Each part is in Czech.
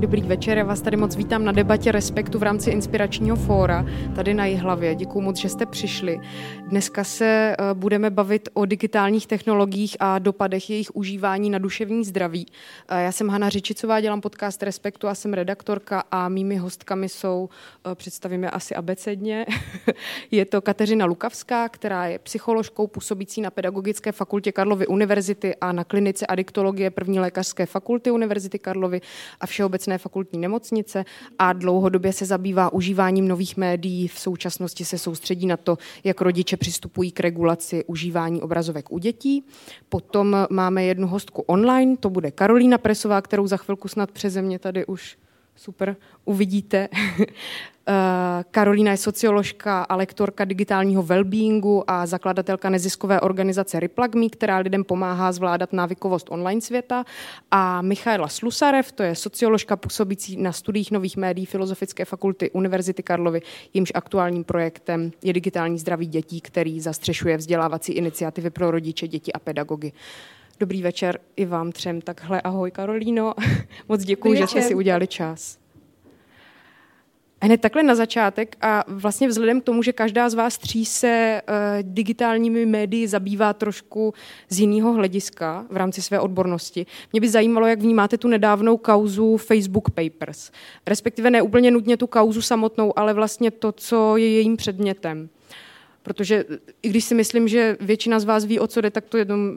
Dobrý večer, já vás tady moc vítám na debatě Respektu v rámci Inspiračního fóra, tady na Jihlavě. Děkuju moc, že jste přišli. Dneska se budeme bavit o digitálních technologiích a dopadech jejich užívání na duševní zdraví. Já jsem Hana Řičicová, dělám podcast Respektu a jsem redaktorka a mými hostkami jsou, představíme asi abecedně, je to Kateřina Lukavská, která je psycholožkou působící na Pedagogické fakultě Karlovy univerzity a na klinice adiktologie první lékařské fakulty Univerzity Karlovy a Všeobecné fakultní nemocnice a dlouhodobě se zabývá užíváním nových médií. V současnosti se soustředí na to, jak rodiče přistupují k regulaci užívání obrazovek u dětí. Potom máme jednu hostku online, to bude Karolína Presová, kterou za chvilku snad přeze mě tady už super uvidíte. Karolína je socioložka a lektorka digitálního wellbeingu a zakladatelka neziskové organizace Replugme, která lidem pomáhá zvládat návykovost online světa. A Michaela Slusarev, to je socioložka působící na studiích nových médií Filozofické fakulty Univerzity Karlovy, jímž aktuálním projektem je digitální zdraví dětí, který zastřešuje vzdělávací iniciativy pro rodiče, děti a pedagogy. Dobrý večer i vám třem. Takhle ahoj Karolíno. Moc děkuji, že jste si udělali čas. Hned takhle na začátek a vlastně vzhledem k tomu, že každá z vás tří se digitálními médii zabývá trošku z jiného hlediska v rámci své odbornosti, mě by zajímalo, jak vnímáte tu nedávnou kauzu Facebook Papers. Respektive ne úplně nutně tu kauzu samotnou, ale vlastně to, co je jejím předmětem. Protože i když si myslím, že většina z vás ví, o co jde, tak to jenom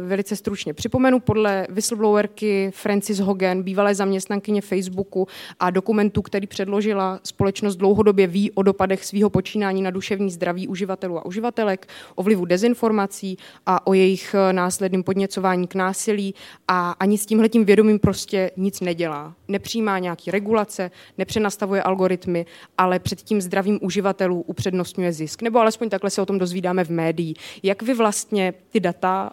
velice stručně připomenu. Podle whistleblowerky Francis Hogan, bývalé zaměstnankyně Facebooku a dokumentu, který předložila, společnost dlouhodobě ví o dopadech svého počínání na duševní zdraví uživatelů a uživatelek, o vlivu dezinformací a o jejich následném podněcování k násilí a ani s tímhletím vědomím prostě nic nedělá. Nepřijímá nějaký regulace, nepřenastavuje algoritmy, ale před tím zdravím uživatelů upřednostňuje zisk. Nebo alespoň takhle se o tom dozvídáme v médiích. Jak vy vlastně ty data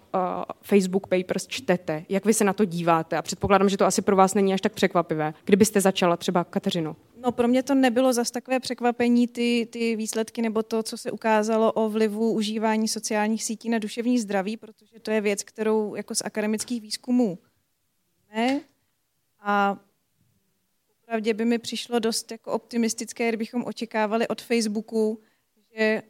Facebook Papers čtete? Jak vy se na to díváte? A předpokládám, že to asi pro vás není až tak překvapivé. Kdybyste začala třeba, Kateřino? No, pro mě to nebylo zas takové překvapení, ty výsledky nebo to, co se ukázalo o vlivu užívání sociálních sítí na duševní zdraví, protože to je věc, kterou jako z akademických výzkumů ne. A opravdu by mi přišlo dost jako optimistické, kdybychom očekávali od Facebooku, že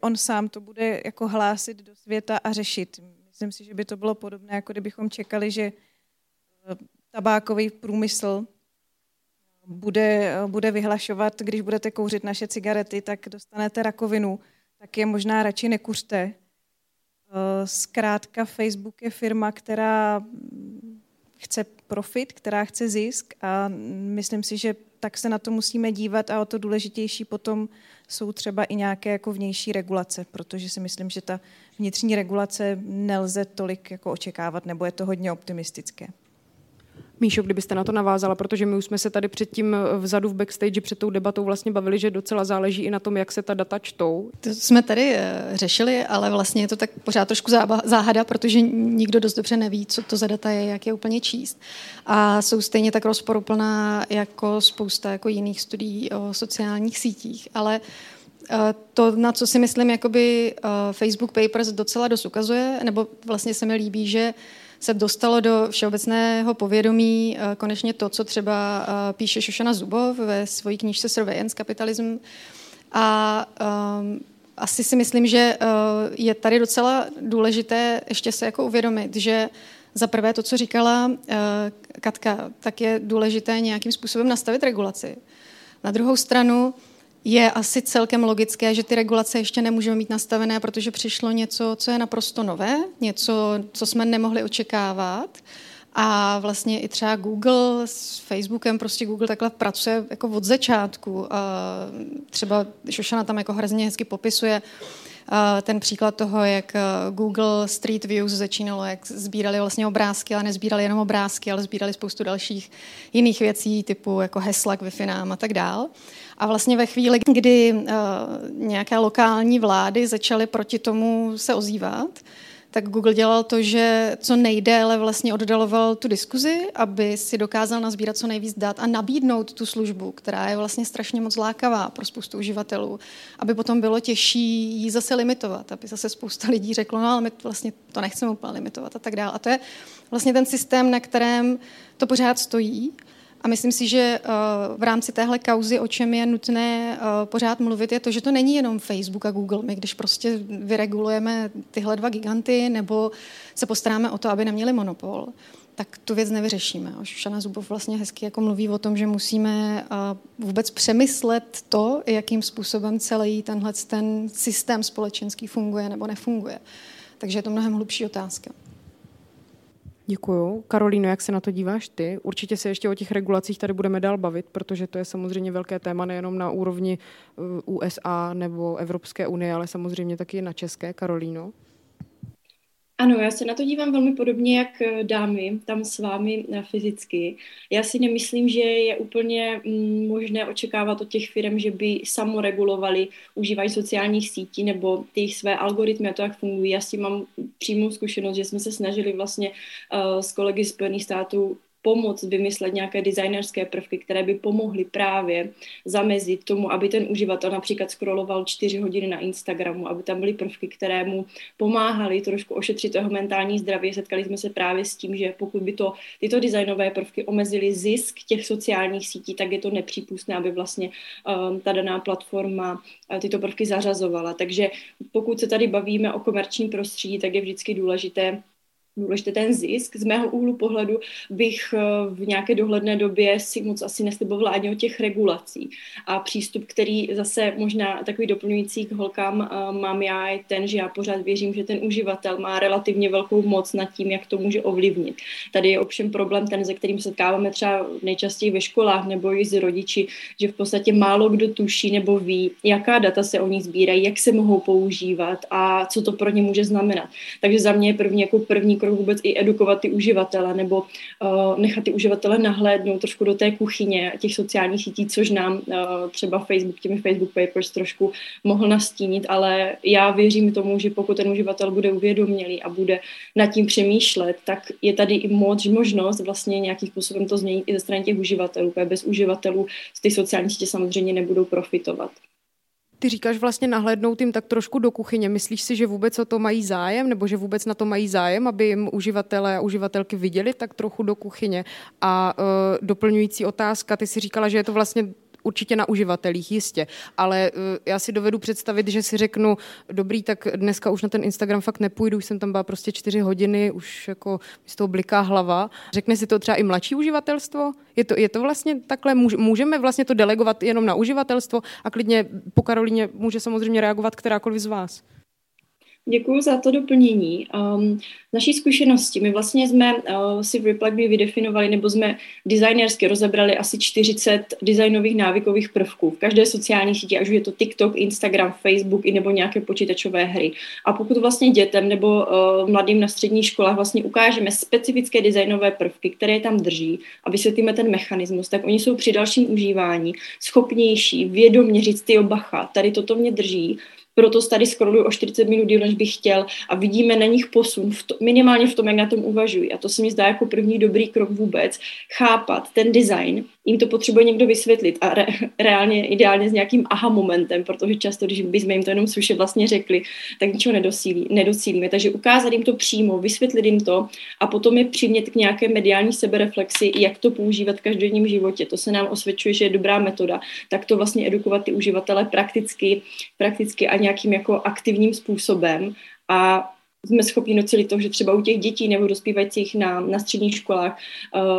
on sám to bude jako hlásit do světa a řešit. Myslím si, že by to bylo podobné, jako kdybychom čekali, že tabákový průmysl bude vyhlašovat, když budete kouřit naše cigarety, tak dostanete rakovinu, tak je možná radši nekuřte. Zkrátka Facebook je firma, která chce profit, která chce zisk a myslím si, že tak se na to musíme dívat a o to důležitější potom jsou třeba i nějaké jako vnější regulace, protože si myslím, že ta vnitřní regulace nelze tolik jako očekávat, nebo je to hodně optimistické. Míšo, kdybyste na to navázala, protože my už jsme se tady předtím vzadu v backstage před tou debatou vlastně bavili, že docela záleží i na tom, jak se ta data čtou. To jsme tady řešili, ale vlastně je to tak pořád trošku záhada, protože nikdo dost dobře neví, co to za data je, jak je úplně číst. A jsou stejně tak rozporuplná jako spousta jako jiných studií o sociálních sítích, ale to, na co si myslím, jakoby Facebook Papers docela dost ukazuje, nebo vlastně se mi líbí, že se dostalo do všeobecného povědomí konečně to, co třeba píše Shoshana Zuboff ve svojí knížce Surveillance Capitalism. A asi si myslím, že je tady docela důležité ještě se jako uvědomit, že za prvé to, co říkala Katka, tak je důležité nějakým způsobem nastavit regulaci. Na druhou stranu je asi celkem logické, že ty regulace ještě nemůžeme mít nastavené, protože přišlo něco, co je naprosto nové, něco, co jsme nemohli očekávat. A vlastně i třeba Google s Facebookem, prostě Google takhle pracuje jako od začátku. Třeba Shoshana tam jako hrozně hezky popisuje ten příklad toho, jak Google Street Views začínalo, jak sbírali vlastně obrázky, ale nezbírali jenom obrázky, ale sbírali spoustu dalších jiných věcí, typu jako hesla k Wi-Fi nám a tak dál. A vlastně ve chvíli, kdy nějaké lokální vlády začaly proti tomu se ozývat, tak Google dělal to, že co nejdéle vlastně oddaloval tu diskuzi, aby si dokázal nazbírat co nejvíc dat a nabídnout tu službu, která je vlastně strašně moc lákavá pro spoustu uživatelů, aby potom bylo těžší ji zase limitovat, aby zase spousta lidí řeklo, no ale my vlastně to nechceme úplně limitovat a tak dále. A to je vlastně ten systém, na kterém to pořád stojí. A myslím si, že v rámci téhle kauzy, o čem je nutné pořád mluvit, je to, že to není jenom Facebook a Google. My když prostě vyregulujeme tyhle dva giganty nebo se postaráme o to, aby neměli monopol, tak tu věc nevyřešíme. Shoshana Zuboff vlastně hezky jako mluví o tom, že musíme vůbec přemyslet to, jakým způsobem celý tenhle ten systém společenský funguje nebo nefunguje. Takže je to mnohem hlubší otázka. Děkuju. Karolíno, jak se na to díváš ty? Určitě se ještě o těch regulacích tady budeme dál bavit, protože to je samozřejmě velké téma nejenom na úrovni USA nebo Evropské unie, ale samozřejmě taky na české. Karolíno? Ano, já se na to dívám velmi podobně jak dámy, tam s vámi fyzicky. Já si nemyslím, že je úplně možné očekávat od těch firm, že by samoregulovali užívání sociálních sítí nebo ty své algoritmy a to, jak fungují. Já si mám přímou zkušenost, že jsme se snažili vlastně s kolegy z Spojených států pomoct vymyslet nějaké designerské prvky, které by pomohly právě zamezit tomu, aby ten uživatel například scrolloval 4 hodiny na Instagramu, aby tam byly prvky, které mu pomáhaly trošku ošetřit jeho mentální zdraví. Setkali jsme se právě s tím, že pokud by tyto designové prvky omezily zisk těch sociálních sítí, tak je to nepřípustné, aby vlastně ta daná platforma tyto prvky zařazovala. Takže pokud se tady bavíme o komerčním prostředí, tak je vždycky důležité ten zisk. Z mého úhlu pohledu bych v nějaké dohledné době si moc asi neslibovala ani o těch regulací. A přístup, který zase možná takový doplňující k holkám mám já, je ten, že já pořád věřím, že ten uživatel má relativně velkou moc nad tím, jak to může ovlivnit. Tady je ovšem problém ten, se kterým setkáváme třeba nejčastěji ve školách nebo i s rodiči, že v podstatě málo kdo tuší nebo ví, jaká data se o nich sbírají, jak se mohou používat a co to pro ně může znamenat. Takže za mě je první vůbec i edukovat ty uživatele nebo nechat ty uživatele nahlédnout trošku do té kuchyně těch sociálních sítí, což nám třeba Facebook, těmi Facebook Papers trošku mohl nastínit, ale já věřím tomu, že pokud ten uživatel bude uvědomělý a bude nad tím přemýšlet, tak je tady i možnost vlastně nějakým způsobem to změnit i ze strany těch uživatelů, protože bez uživatelů z ty sociální sítě samozřejmě nebudou profitovat. Ty říkáš vlastně nahlédnout jim tak trošku do kuchyně. Myslíš si, že vůbec o to mají zájem, nebo že vůbec na to mají zájem, aby jim uživatelé a uživatelky viděli tak trochu do kuchyně? A doplňující otázka, ty si říkala, že je to vlastně určitě na uživatelích, jistě. Ale já si dovedu představit, že si řeknu, dobrý, tak dneska už na ten Instagram fakt nepůjdu, už jsem tam byla prostě 4 hodiny, už jako z toho bliká hlava. Řekne si to třeba i mladší uživatelstvo? Je to vlastně takhle, můžeme vlastně to delegovat jenom na uživatelstvo a klidně po Karolíně může samozřejmě reagovat kterákoliv z vás. Děkuji za to doplnění. Naší zkušenosti, my vlastně jsme si v Replugme vydefinovali, nebo jsme designersky rozebrali asi 40 designových návykových prvků v každé sociální síti, až už je to TikTok, Instagram, Facebook i nebo nějaké počítačové hry. A pokud vlastně dětem nebo mladým na středních školách vlastně ukážeme specifické designové prvky, které tam drží a vysvětlíme ten mechanismus, tak oni jsou při dalším užívání schopnější, vědomě říct, tyjo bacha, tady toto mě drží, proto tady scrolluju o 40 minut, než bych chtěl a vidíme na nich posun, minimálně v tom, jak na tom uvažují. A to se mi zdá jako první dobrý krok vůbec, chápat ten design, jim to potřebuje někdo vysvětlit a reálně, ideálně s nějakým aha momentem, protože často, když bychom jim to jenom suše vlastně řekli, tak ničeho nedocílíme. Takže ukázat jim to přímo, vysvětlit jim to a potom je přimět k nějaké mediální sebereflexi, jak to používat v každodenním životě. To se nám osvědčuje, že je dobrá metoda, tak to vlastně edukovat ty uživatele prakticky a nějakým jako aktivním způsobem a jsme schopni docelit to, že třeba u těch dětí nebo dospívajících na středních školách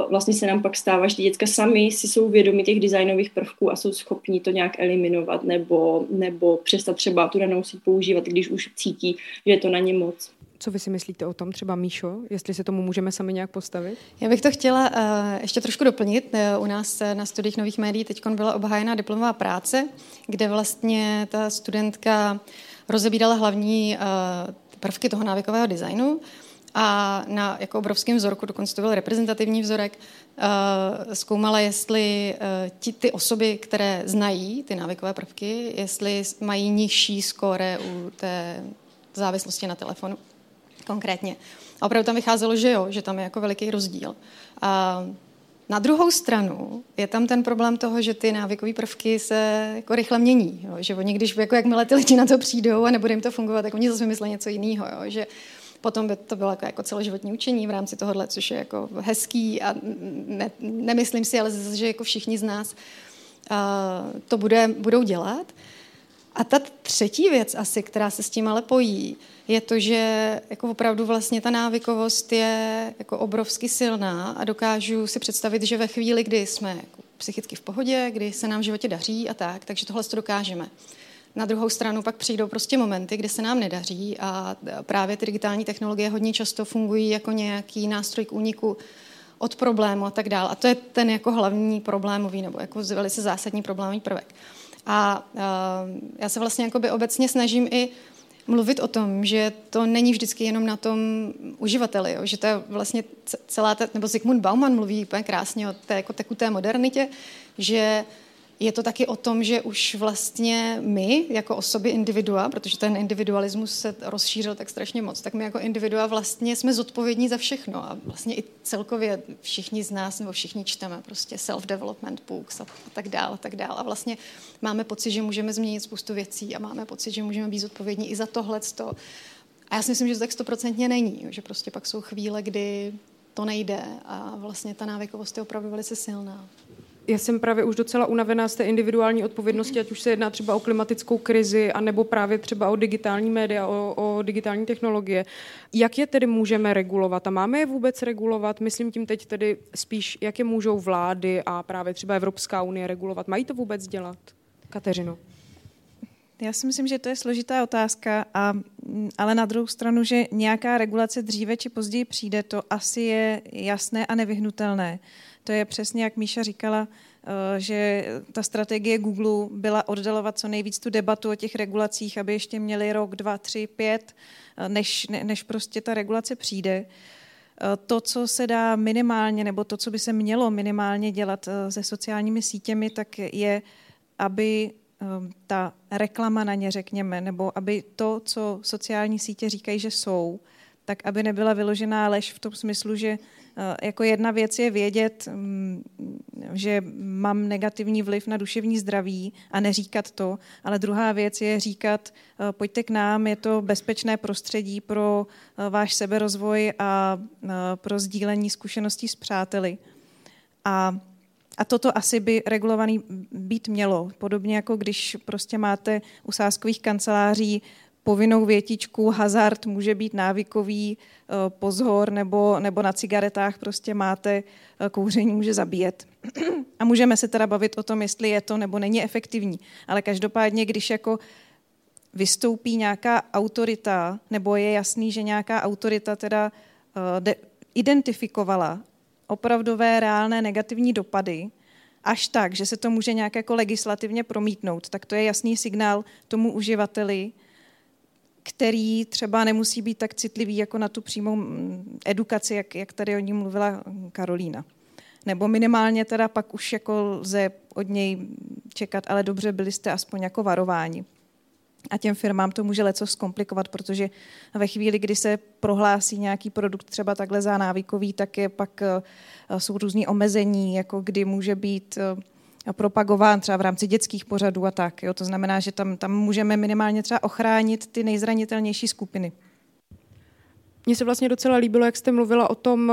vlastně se nám pak stává, že ty děcka sami si jsou vědomi těch designových prvků a jsou schopni to nějak eliminovat nebo přestat třeba tu danou síť používat, když už cítí, že je to na ně moc. Co vy si myslíte o tom, třeba Míšo, jestli se tomu můžeme sami nějak postavit? Já bych to chtěla ještě trošku doplnit. U nás na studiích nových médií teďkon byla obhájena diplomová práce, kde vlastně ta studentka rozebírala hlavní prvky toho návykového designu a na jako obrovském vzorku, dokonce to byl reprezentativní vzorek, zkoumala, jestli ty osoby, které znají ty návykové prvky, jestli mají nižší skóre u té závislosti na telefonu. konkrétně. A opravdu tam vycházelo, že jo, že tam je jako veliký rozdíl. A na druhou stranu je tam ten problém toho, že ty návykové prvky se jako rychle mění. Jo? Že oni, když jako jakmile ty lidi na to přijdou a nebude jim to fungovat, tak oni zase vymyslí něco jiného. Jo? Že potom by to bylo jako celoživotní učení v rámci tohohle, což je jako hezký a ne, nemyslím si, ale zase, že jako všichni z nás to budou dělat. A ta třetí věc asi, která se s tím ale pojí, je to, že jako opravdu vlastně ta návykovost je jako obrovsky silná a dokážu si představit, že ve chvíli, kdy jsme jako psychicky v pohodě, kdy se nám v životě daří a tak, takže tohle to dokážeme. Na druhou stranu pak přijdou prostě momenty, kdy se nám nedaří a právě ty digitální technologie hodně často fungují jako nějaký nástroj k úniku od problému a tak dále. A to je ten jako hlavní problémový nebo jako velice zásadní problémový prvek. A já se vlastně jakoby obecně snažím i mluvit o tom, že to není vždycky jenom na tom uživateli, jo? Že to je vlastně celá, nebo Zygmunt Bauman mluví úplně krásně o té jako tekuté modernitě, že je to taky o tom, že už vlastně my jako osoby individua, protože ten individualismus se rozšířil tak strašně moc, tak my jako individua vlastně jsme zodpovědní za všechno a vlastně i celkově všichni z nás nebo všichni čteme prostě self-development books a tak dále a tak dále. A vlastně máme pocit, že můžeme změnit spoustu věcí a máme pocit, že můžeme být zodpovědní i za tohleto. A já si myslím, že to tak 100% není, že prostě pak jsou chvíle, kdy to nejde a vlastně ta návykovost je opravdu velice silná. Já jsem právě už docela unavená z té individuální odpovědnosti, ať už se jedná třeba o klimatickou krizi, anebo právě třeba o digitální média, o digitální technologie. Jak je tedy můžeme regulovat a máme je vůbec regulovat? Myslím tím teď tedy spíš, jak je můžou vlády a právě třeba Evropská unie regulovat. Mají to vůbec dělat? Kateřino. Já si myslím, že to je složitá otázka, ale na druhou stranu, že nějaká regulace dříve či později přijde, to asi je jasné a nevyhnutelné. To je přesně, jak Míša říkala, že ta strategie Google byla oddalovat co nejvíc tu debatu o těch regulacích, aby ještě měli rok, 2, 3, 5, než prostě ta regulace přijde. To, co se dá minimálně, nebo to, co by se mělo minimálně dělat se sociálními sítěmi, tak je, aby ta reklama na ně, řekněme, nebo aby to, co sociální sítě říkají, že jsou, tak aby nebyla vyložená lež v tom smyslu, že jako jedna věc je vědět, že mám negativní vliv na duševní zdraví a neříkat to, ale druhá věc je říkat, pojďte k nám, je to bezpečné prostředí pro váš seberozvoj a pro sdílení zkušeností s přáteli. A toto asi by regulovaný být mělo. Podobně jako když prostě máte u sázkových kanceláří povinnou větičku, hazard může být návykový, pozor, nebo na cigaretách prostě máte kouření, může zabíjet. A můžeme se teda bavit o tom, jestli je to nebo není efektivní. Ale každopádně, když jako vystoupí nějaká autorita, nebo je jasný, že nějaká autorita teda identifikovala opravdové, reálné negativní dopady, až tak, že se to může nějak jako legislativně promítnout, tak to je jasný signál tomu uživateli, který třeba nemusí být tak citlivý jako na tu přímou edukaci, jak tady o ní mluvila Karolína. Nebo minimálně teda pak už jako lze od něj čekat, ale dobře, byli jste aspoň jako varováni. A těm firmám to může leco zkomplikovat, protože ve chvíli, kdy se prohlásí nějaký produkt třeba takhle za návykový, tak je pak jsou různý omezení, jako kdy může být propagován třeba v rámci dětských pořadů a tak. Jo, to znamená, že tam můžeme minimálně třeba ochránit ty nejzranitelnější skupiny. Mně se vlastně docela líbilo, jak jste mluvila o tom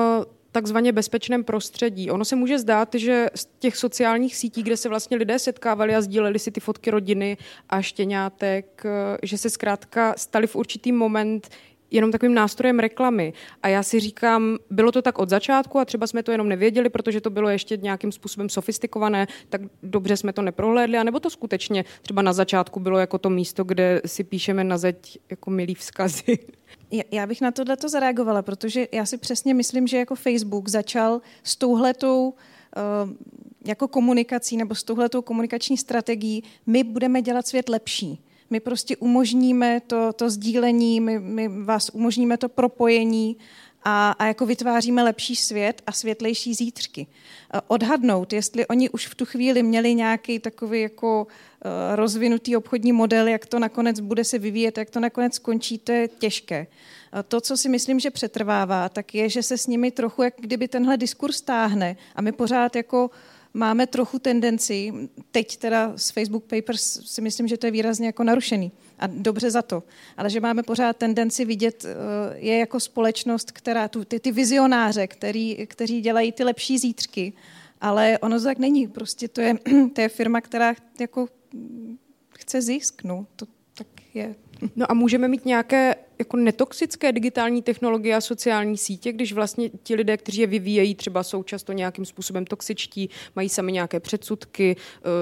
takzvaně bezpečném prostředí. Ono se může zdát, že z těch sociálních sítí, kde se vlastně lidé setkávali a sdíleli si ty fotky rodiny a štěňátek, že se zkrátka staly v určitý moment jenom takovým nástrojem reklamy. A já si říkám, bylo to tak od začátku a třeba jsme to jenom nevěděli, protože to bylo ještě nějakým způsobem sofistikované, tak dobře jsme to neprohlédli, anebo to skutečně třeba na začátku bylo jako to místo, kde si píšeme na zeď jako milý vzkazy. Já bych na tohleto zareagovala, protože já si přesně myslím, že jako Facebook začal s touhletou jako komunikací nebo s touhletou komunikační strategií, my budeme dělat svět lepší. My prostě umožníme to sdílení, my vás umožníme to propojení a jako vytváříme lepší svět a světlejší zítřky. Odhadnout, jestli oni už v tu chvíli měli nějaký takový jako rozvinutý obchodní model, jak to nakonec bude se vyvíjet, jak to nakonec skončí, to je těžké. To, co si myslím, že přetrvává, tak je, že se s nimi trochu, jak kdyby tenhle diskurs táhne a my pořád jako máme trochu tendenci, teď teda z Facebook Papers si myslím, že to je výrazně jako narušený a dobře za to, ale že máme pořád tendenci vidět je jako společnost, která ty vizionáře, kteří dělají ty lepší zítřky, ale ono to tak není, prostě to je firma, která jako chce zisk, no, to tak je. No a můžeme mít nějaké jako netoxické digitální technologie a sociální sítě, když vlastně ti lidé, kteří je vyvíjejí, třeba jsou často nějakým způsobem toxičtí, mají sami nějaké předsudky,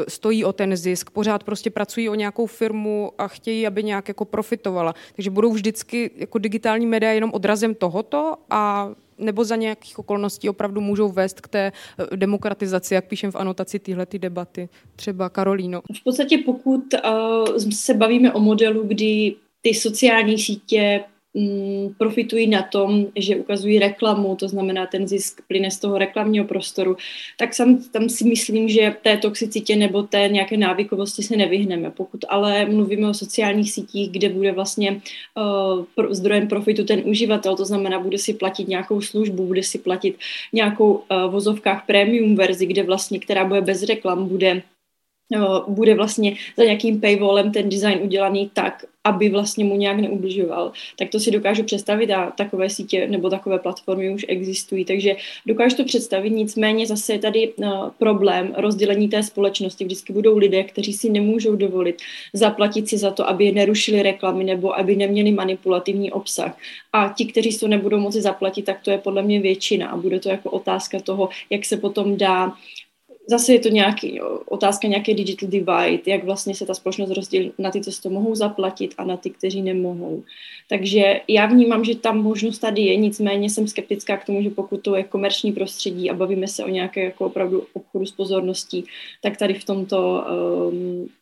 stojí o ten zisk, pořád prostě pracují o nějakou firmu a chtějí, aby nějak jako profitovala. Takže budou vždycky jako digitální média jenom odrazem tohoto a nebo za nějakých okolností opravdu můžou vést k té demokratizaci, jak píšem v anotaci tyhle ty debaty, třeba Karolíno. V podstatě pokud se bavíme o modelu, kdy ty sociální sítě profitují na tom, že ukazují reklamu, to znamená ten zisk plyne z toho reklamního prostoru, tak tam si myslím, že té toxicitě nebo té nějaké návykovosti se nevyhneme. Pokud ale mluvíme o sociálních sítích, kde bude vlastně zdrojem profitu ten uživatel, to znamená bude si platit nějakou službu, bude si platit nějakou vozovkách premium verzi, kde vlastně, která bude bez reklam, bude vlastně za nějakým paywallem ten design udělaný tak, aby vlastně mu nějak neubližoval. Tak to si dokážu představit a takové sítě nebo takové platformy už existují. Takže dokážu to představit, nicméně zase je tady problém rozdělení té společnosti. Vždycky budou lidé, kteří si nemůžou dovolit zaplatit si za to, aby je nerušili reklamy nebo aby neměli manipulativní obsah. A ti, kteří to nebudou moci zaplatit, tak to je podle mě většina a bude to jako otázka toho, jak se potom dá. Zase je to otázka nějaké digital divide, jak vlastně se ta společnost rozdělí na ty, co si to mohou zaplatit a na ty, kteří nemohou. Takže já vnímám, že tam možnost tady je, nicméně jsem skeptická k tomu, že pokud to je komerční prostředí a bavíme se o nějaké jako opravdu obchodu s pozorností, tak tady v tomto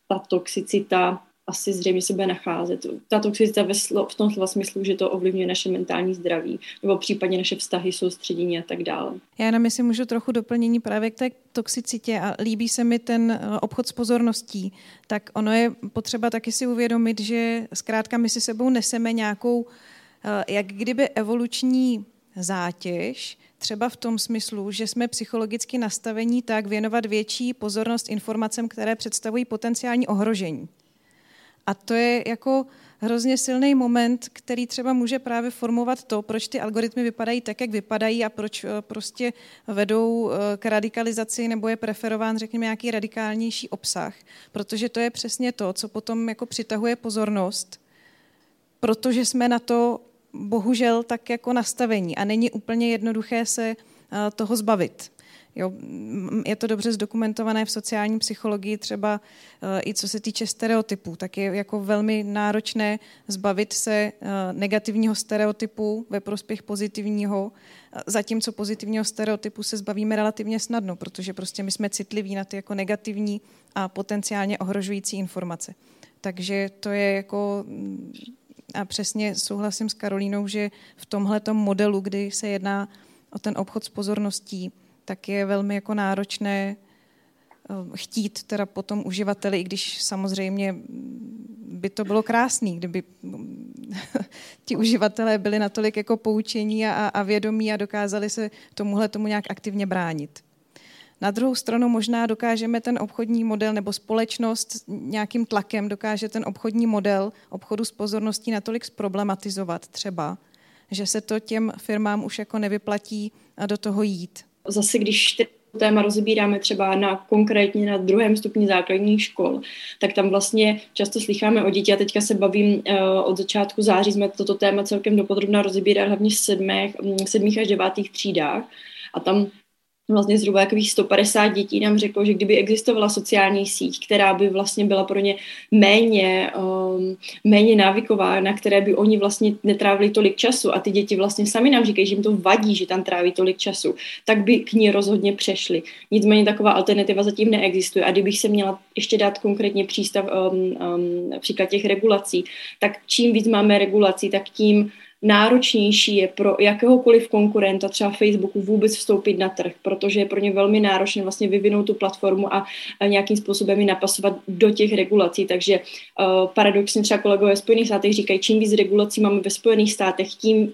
ta toxicita asi zřejmě se bude nacházet. Ta toxicita v tom slova smyslu, že to ovlivňuje naše mentální zdraví, nebo případně naše vztahy, soustředění a tak dále. Já jenom jestli můžu trochu doplnění právě k té toxicitě a líbí se mi ten obchod s pozorností, tak ono je potřeba taky si uvědomit, že zkrátka my si sebou neseme nějakou, jak kdyby evoluční zátěž, třeba v tom smyslu, že jsme psychologicky nastavení tak věnovat větší pozornost informacem, které představují potenciální ohrožení. A to je jako hrozně silný moment, který třeba může právě formovat to, proč ty algoritmy vypadají tak, jak vypadají a proč prostě vedou k radikalizaci nebo je preferován, řekněme, nějaký radikálnější obsah. Protože to je přesně to, co potom jako přitahuje pozornost, protože jsme na to bohužel tak jako nastavení a není úplně jednoduché se toho zbavit. Jo, je to dobře zdokumentované v sociální psychologii, třeba i co se týče stereotypů, tak je jako velmi náročné zbavit se negativního stereotypu ve prospěch pozitivního, zatímco pozitivního stereotypu se zbavíme relativně snadno, protože prostě my jsme citliví na ty jako negativní a potenciálně ohrožující informace. Takže to je jako... A přesně souhlasím s Karolínou, že v tomhletom modelu, kdy se jedná o ten obchod s pozorností, tak je velmi jako náročné chtít teda potom uživateli, i když samozřejmě by to bylo krásný, kdyby ti uživatelé byli natolik jako poučení a vědomí a dokázali se tomu nějak aktivně bránit. Na druhou stranu možná dokážeme ten obchodní model nebo společnost nějakým tlakem dokáže ten obchodní model obchodu s pozorností natolik zproblematizovat třeba, že se to těm firmám už jako nevyplatí do toho jít. Zase, když téma rozebíráme třeba konkrétně na druhém stupni základních škol, tak tam vlastně často slycháme o děti a teďka se bavím od začátku září, jsme toto téma celkem dopodrobna rozebírali hlavně v sedmých až devátých třídách a tam vlastně zhruba takových 150 dětí nám řeklo, že kdyby existovala sociální síť, která by vlastně byla pro ně méně návyková, na které by oni vlastně netrávili tolik času a ty děti vlastně sami nám říkají, že jim to vadí, že tam tráví tolik času, tak by k ní rozhodně přešli. Nicméně taková alternativa zatím neexistuje a kdybych se měla ještě dát konkrétně příklad těch regulací, tak čím víc máme regulací, tak tím náročnější je pro jakéhokoliv konkurenta, třeba Facebooku, vůbec vstoupit na trh, protože je pro ně velmi náročné vlastně vyvinout tu platformu a nějakým způsobem ji napasovat do těch regulací. Takže paradoxně třeba kolegové ve Spojených státech říkají, čím víc regulací máme ve Spojených státech, tím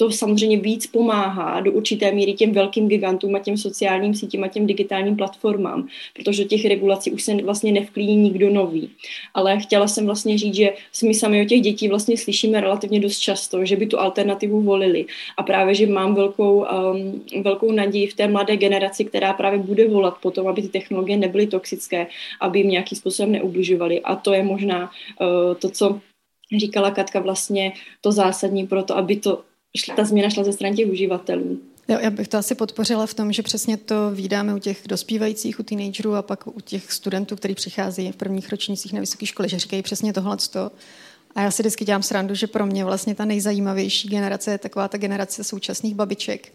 to samozřejmě víc pomáhá do určité míry těm velkým gigantům a těm sociálním sítím a těm digitálním platformám, protože těch regulací už se vlastně nevklíjí nikdo nový. Ale chtěla jsem vlastně říct, že my sami od těch dětí vlastně slyšíme relativně dost často, že by tu alternativu volili. A právě, že mám velkou naději v té mladé generaci, která právě bude volat po tom, aby ty technologie nebyly toxické, aby jim nějakým způsobem neubližovaly. A to je možná to, co říkala Katka, vlastně to zásadní pro to, aby ta změna šla ze strany těch uživatelů. Já bych to asi podpořila v tom, že přesně to vídáme u těch dospívajících, u teenagerů a pak u těch studentů, kteří přicházejí v prvních ročnících na vysoké škole, že říkají přesně tohleto. A já si vždycky dělám srandu, že pro mě vlastně ta nejzajímavější generace je taková ta generace současných babiček,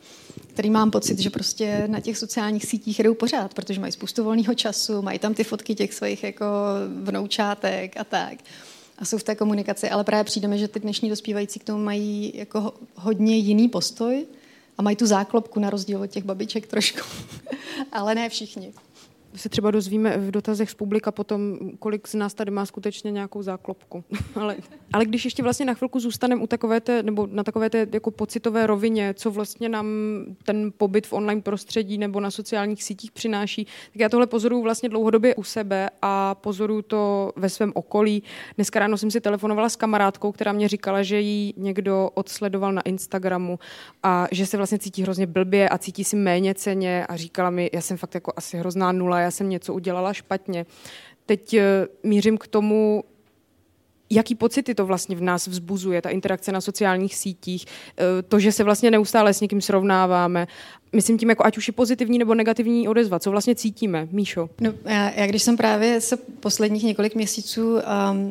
který mám pocit, že prostě na těch sociálních sítích jedou pořád, protože mají spoustu volného času, mají tam ty fotky těch svých jako vnoučátek a tak. A jsou v té komunikaci, ale právě přijdeme, že ty dnešní dospívající k tomu mají jako hodně jiný postoj a mají tu záklopku na rozdíl od těch babiček trošku, ale ne všichni. Se třeba dozvíme v dotazech z publika potom, kolik z nás tady má skutečně nějakou záklopku. Ale když ještě vlastně na chvilku zůstaneme u takové té, nebo na takové té jako pocitové rovině, co vlastně nám ten pobyt v online prostředí nebo na sociálních sítích přináší, tak já tohle pozoruju vlastně dlouhodobě u sebe a pozoruju to ve svém okolí. Dneska ráno jsem si telefonovala s kamarádkou, která mě říkala, že jí někdo odsledoval na Instagramu a že se vlastně cítí hrozně blbě a cítí si méněcenně a říkala mi, já jsem fakt jako asi hrozná nula, já jsem něco udělala špatně. Teď mířím k tomu, jaký pocity to vlastně v nás vzbuzuje, ta interakce na sociálních sítích, to, že se vlastně neustále s někým srovnáváme. Myslím tím, jako ať už je pozitivní nebo negativní odezva. Co vlastně cítíme, Míšo? No, já když jsem právě se posledních několik měsíců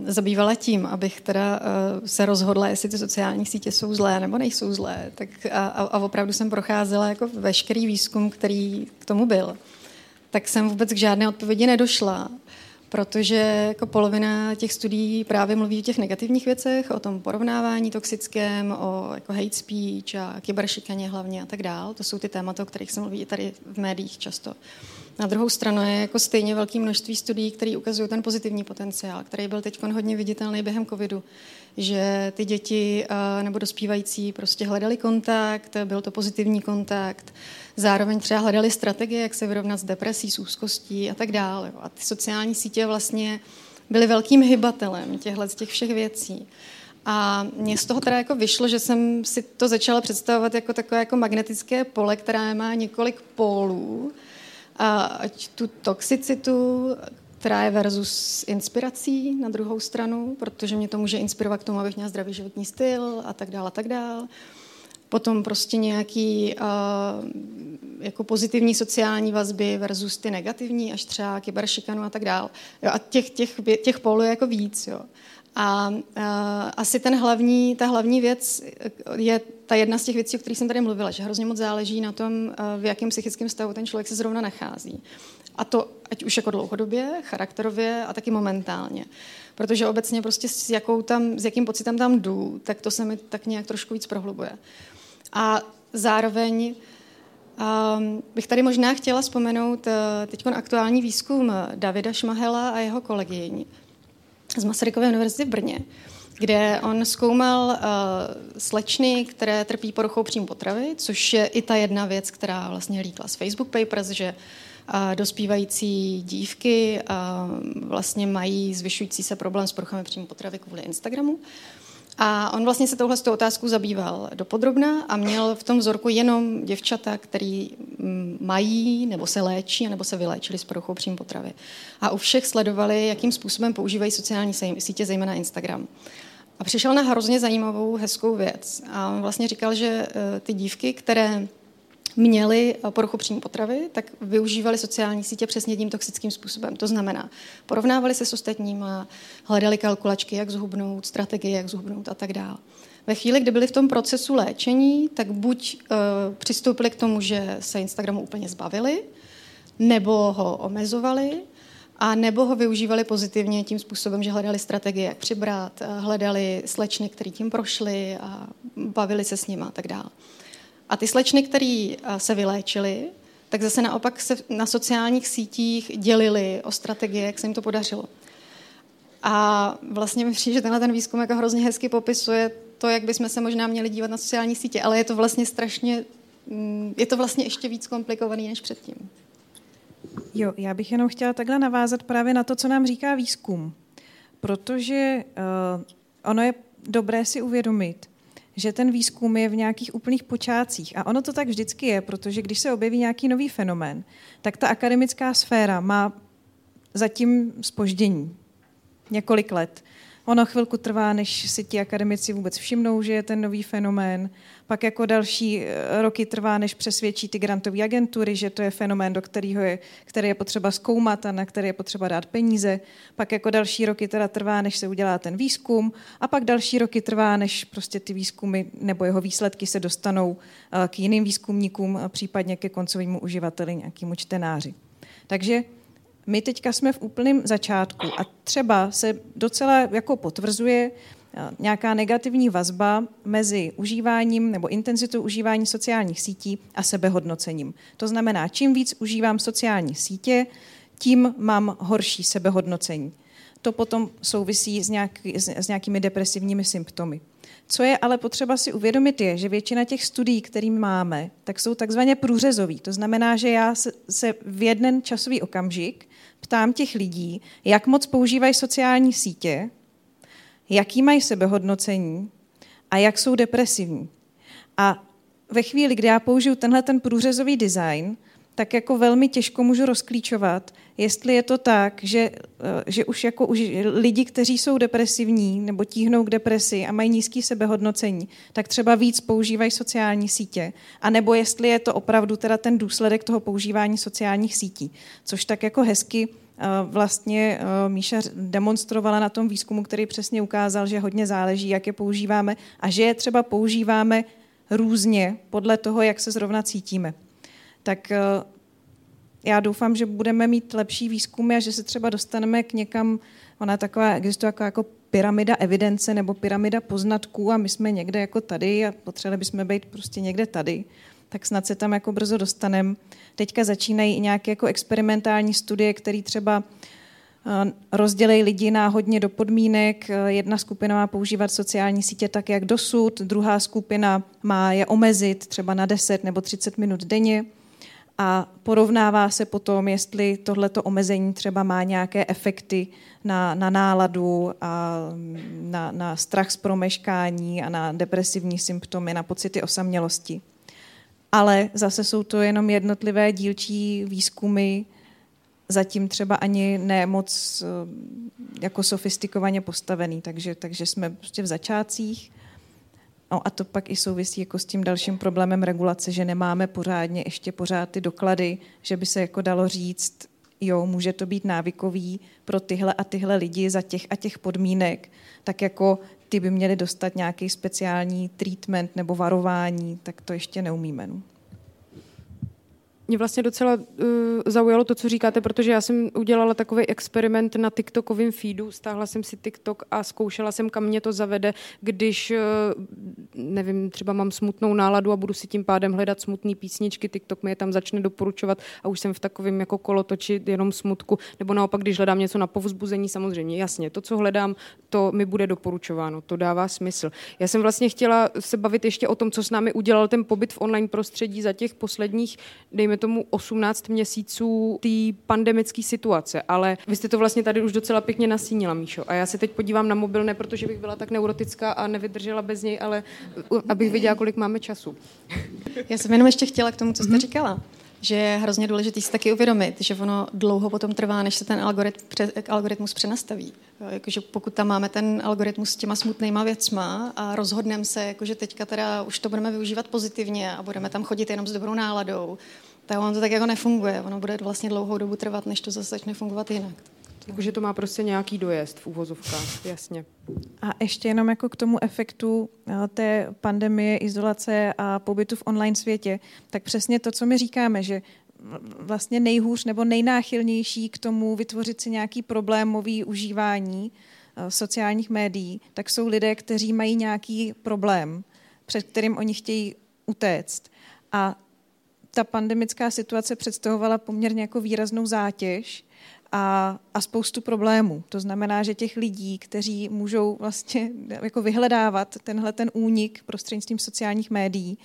zabývala tím, abych teda se rozhodla, jestli ty sociální sítě jsou zlé nebo nejsou zlé, tak a opravdu jsem procházela jako veškerý výzkum, který k tomu byl, tak jsem vůbec k žádné odpovědi nedošla, protože jako polovina těch studií právě mluví o těch negativních věcech, o tom porovnávání toxickém, o jako hate speech a kyberšikaně hlavně a tak dál. To jsou ty témata, o kterých se mluví tady v médiích často. Na druhou stranu je jako stejně velké množství studií, které ukazují ten pozitivní potenciál, který byl teď hodně viditelný během covidu, že ty děti nebo dospívající prostě hledali kontakt, byl to pozitivní kontakt, zároveň třeba hledali strategie, jak se vyrovnat s depresí, s úzkostí a tak dále. A ty sociální sítě vlastně byly velkým hybatelem těchhle z těch všech věcí. A mně z toho teda jako vyšlo, že jsem si to začala představovat jako takové jako magnetické pole, které má několik pólů, a tu toxicitu, která je versus inspirací na druhou stranu, protože mě to může inspirovat k tomu, abych měla zdravý životní styl a tak dále, a tak dále. Potom prostě nějaký jako pozitivní sociální vazby versus ty negativní, až třeba kyberšikanu a tak dále. A těch pólů je jako víc, jo. A asi ta hlavní věc je ta jedna z těch věcí, o kterých jsem tady mluvila, že hrozně moc záleží na tom, v jakém psychickém stavu ten člověk se zrovna nachází. A to ať už jako dlouhodobě, charakterově a taky momentálně. Protože obecně prostě s jakým pocitem tam jdu, tak to se mi tak nějak trošku víc prohlubuje. A zároveň bych tady možná chtěla vzpomenout teď aktuální výzkum Davida Šmahela a jeho kolegyň z Masarykové univerzity v Brně, kde on zkoumal slečny, které trpí poruchou příjmu potravy, což je i ta jedna věc, která vlastně líkla z Facebook Papers, že dospívající dívky vlastně mají zvyšující se problém s poruchami příjmu potravy kvůli Instagramu. A on vlastně se touhle otázkou zabýval dopodrobna a měl v tom vzorku jenom děvčata, který mají nebo se léčí nebo se vyléčili s poruchou příjmu potravy. A u všech sledovali, jakým způsobem používají sociální sítě, zejména Instagram. A přišel na hrozně zajímavou, hezkou věc. A on vlastně říkal, že ty dívky, které měli poruchu příjmu potravy, tak využívali sociální sítě přesně tím toxickým způsobem. To znamená, porovnávali se s ostatníma, hledali kalkulačky, jak zhubnout, strategie, jak zhubnout a tak dále. Ve chvíli, kdy byli v tom procesu léčení, tak buď přistoupili k tomu, že se Instagramu úplně zbavili, nebo ho omezovali, a nebo ho využívali pozitivně tím způsobem, že hledali strategie, jak přibrat, hledali slečny, které tím prošly a bavili se s nima a tak dále. A ty slečny, které se vyléčily, tak zase naopak se na sociálních sítích dělily o strategie, jak se jim to podařilo. A vlastně mi přijde, že tenhle ten výzkum jako hrozně hezky popisuje to, jak bychom se možná měli dívat na sociální sítě, ale je to vlastně strašně, je to vlastně ještě víc komplikovaný než předtím. Jo, já bych jenom chtěla takhle navázat právě na to, co nám říká výzkum. Protože ono je dobré si uvědomit, že ten výzkum je v nějakých úplných počátcích. A ono to tak vždycky je, protože když se objeví nějaký nový fenomén, tak ta akademická sféra má zatím zpoždění několik let. Ono chvilku trvá, než si ti akademici vůbec všimnou, že je ten nový fenomén. Pak jako další roky trvá, než přesvědčí ty grantové agentury, že to je fenomén, do kterého je, který je potřeba zkoumat a na který je potřeba dát peníze. Pak jako další roky teda trvá, než se udělá ten výzkum. A pak další roky trvá, než prostě ty výzkumy nebo jeho výsledky se dostanou k jiným výzkumníkům, případně ke koncovému uživateli, nějakému čtenáři. Takže my teďka jsme v úplném začátku a třeba se docela jako potvrzuje nějaká negativní vazba mezi užíváním nebo intenzitou užívání sociálních sítí a sebehodnocením. To znamená, čím víc užívám sociální sítě, tím mám horší sebehodnocení. To potom souvisí s nějakými depresivními symptomy. Co je ale potřeba si uvědomit je, že většina těch studií, které máme, tak jsou takzvaně průřezový. To znamená, že já se v jeden časový okamžik ptám těch lidí, jak moc používají sociální sítě, jaký mají sebehodnocení a jak jsou depresivní. A ve chvíli, kdy já použiju tenhle ten průřezový design, tak jako velmi těžko můžu rozklíčovat, jestli je to tak, že už jako lidi, kteří jsou depresivní nebo tíhnou k depresi a mají nízké sebehodnocení, tak třeba víc používají sociální sítě. A nebo jestli je to opravdu teda ten důsledek toho používání sociálních sítí. Což tak jako hezky vlastně Míša demonstrovala na tom výzkumu, který přesně ukázal, že hodně záleží, jak je používáme a že je třeba používáme různě podle toho, jak se zrovna cítíme. Tak já doufám, že budeme mít lepší výzkumy a že se třeba dostaneme k někam, ona taková, existuje jako pyramida evidence nebo pyramida poznatků a my jsme někde jako tady a potřebovali bychom být prostě někde tady, tak snad se tam jako brzo dostaneme. Teďka začínají nějaké jako experimentální studie, které třeba rozdělej lidi náhodně do podmínek. Jedna skupina má používat sociální sítě tak, jak dosud, druhá skupina má je omezit třeba na 10 nebo 30 minut denně a porovnává se potom, jestli tohleto omezení třeba má nějaké efekty na náladu a na strach z promeškání a na depresivní symptomy, na pocity osamělosti. Ale zase jsou to jenom jednotlivé dílčí výzkumy, zatím třeba ani ne moc jako sofistikovaně postavený, takže jsme prostě v začátcích. No a to pak i souvisí jako s tím dalším problémem regulace, že nemáme pořádně ještě pořád ty doklady, že by se jako dalo říct, jo, může to být návykový pro tyhle a tyhle lidi za těch a těch podmínek, tak jako ty by měli dostat nějaký speciální treatment nebo varování, tak to ještě neumíme, no. Mě vlastně docela zaujalo to, co říkáte, protože já jsem udělala takový experiment na TikTokovém feedu, stáhla jsem si TikTok a zkoušela jsem, kam mě to zavede, když, nevím, třeba mám smutnou náladu a budu si tím pádem hledat smutné písničky, TikTok mi je tam začne doporučovat a už jsem v takovém jako kolotoči jenom smutku, nebo naopak, když hledám něco na povzbuzení, samozřejmě, jasně, to, co hledám, to mi bude doporučováno, to dává smysl. Já jsem vlastně chtěla se bavit ještě o tom, co s námi udělal ten pobyt v online prostředí za těch posledních, dejme tomu 18 měsíců té pandemické situace, ale vy jste to vlastně tady už docela pěkně nastínila, Míšo. A já se teď podívám na mobil, ne protože bych byla tak neurotická a nevydržela bez něj, ale abych viděla, kolik máme času. Já jsem jenom ještě chtěla k tomu, co jste říkala, že je hrozně důležité si taky uvědomit, že ono dlouho potom trvá, než se ten algoritmus přenastaví. Jakože pokud tam máme ten algoritmus s těma smutnýma věcma a rozhodneme se, jakože teďka teda už to budeme využívat pozitivně a budeme tam chodit jenom s dobrou náladou, tak ono to tak jako nefunguje. Ono bude vlastně dlouhou dobu trvat, než to zase začne fungovat jinak. Takže to má prostě nějaký dojezd v uvozovkách, jasně. A ještě jenom jako k tomu efektu té pandemie, izolace a pobytu v online světě, tak přesně to, co my říkáme, že vlastně nejhůř nebo nejnáchylnější k tomu vytvořit si nějaký problémový užívání sociálních médií, tak jsou lidé, kteří mají nějaký problém. před kterým oni chtějí utéct. A ta pandemická situace představovala poměrně jako výraznou zátěž a spoustu problémů. To znamená, že těch lidí, kteří můžou vlastně jako vyhledávat tenhle ten únik prostřednictvím sociálních médií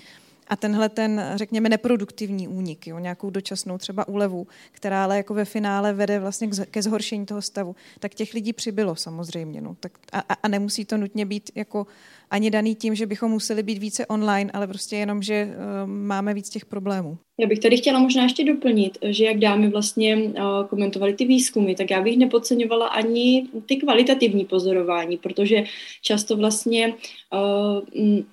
a tenhle ten, řekněme, neproduktivní únik, jo, nějakou dočasnou třeba úlevu, která ale jako ve finále vede vlastně ke zhoršení toho stavu, tak těch lidí přibylo samozřejmě. No. Tak a nemusí to nutně být jako ani daný tím, že bychom museli být více online, ale prostě jenom, že máme víc těch problémů. Já bych tady chtěla možná ještě doplnit, že jak dámy vlastně komentovali ty výzkumy, tak já bych nepodceňovala ani ty kvalitativní pozorování, protože často vlastně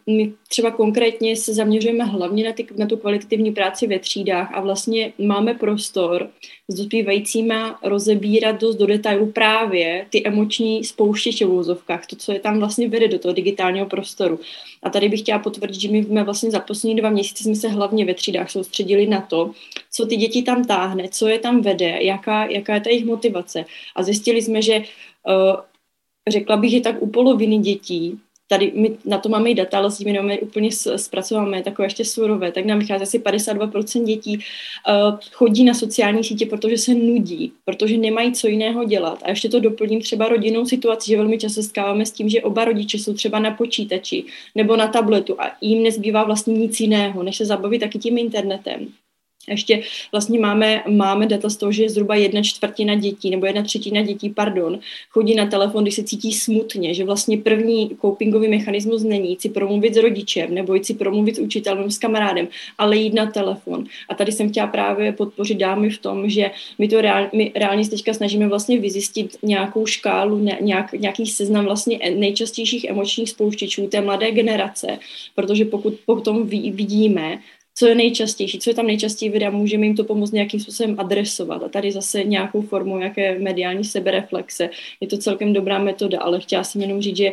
my třeba konkrétně se zaměřujeme hlavně na tu kvalitativní práci ve třídách a vlastně máme prostor s dospívajícíma rozebírat dost do detailu právě ty emoční spouštěče v uvozovkách, to, co je tam vlastně vede do toho digitálního prostoru. A tady bych chtěla potvrdit, že my vlastně za poslední 2 měsíce jsme se hlavně ve třídách soustředili na to, co ty děti tam táhne, co je tam vede, jaká je ta jejich motivace. A zjistili jsme, že řekla bych, že tak u poloviny dětí, tady my na to máme i data, ale s nimi nemáme úplně zpracováme, takové ještě surové, tak nám vychází asi 52% dětí chodí na sociální sítě, protože se nudí, protože nemají co jiného dělat. A ještě to doplním třeba rodinnou situaci, že velmi často se setkáváme s tím, že oba rodiče jsou třeba na počítači nebo na tabletu a jim nezbývá vlastně nic jiného, než se zabavit taky tím internetem. Ještě vlastně máme data z toho, že zhruba 1/4 dětí, nebo 1/3 dětí, chodí na telefon, když se cítí smutně, že vlastně první copingový mechanismus není jít si promluvit s rodičem, nebo jít si promluvit s učitelem, s kamarádem, ale jít na telefon. A tady jsem chtěla právě podpořit dámy v tom, že my reálně teďka snažíme vlastně vyzjistit nějakou škálu, nějaký seznam vlastně nejčastějších emočních spouštěčů té mladé generace, protože pokud potom vidíme, co je nejčastější, co je tam nejčastěji videa, můžeme jim to pomoct nějakým způsobem adresovat. A tady zase nějakou formou, nějaké mediální sebereflexe. Je to celkem dobrá metoda, ale chtěla jsem jenom říct, že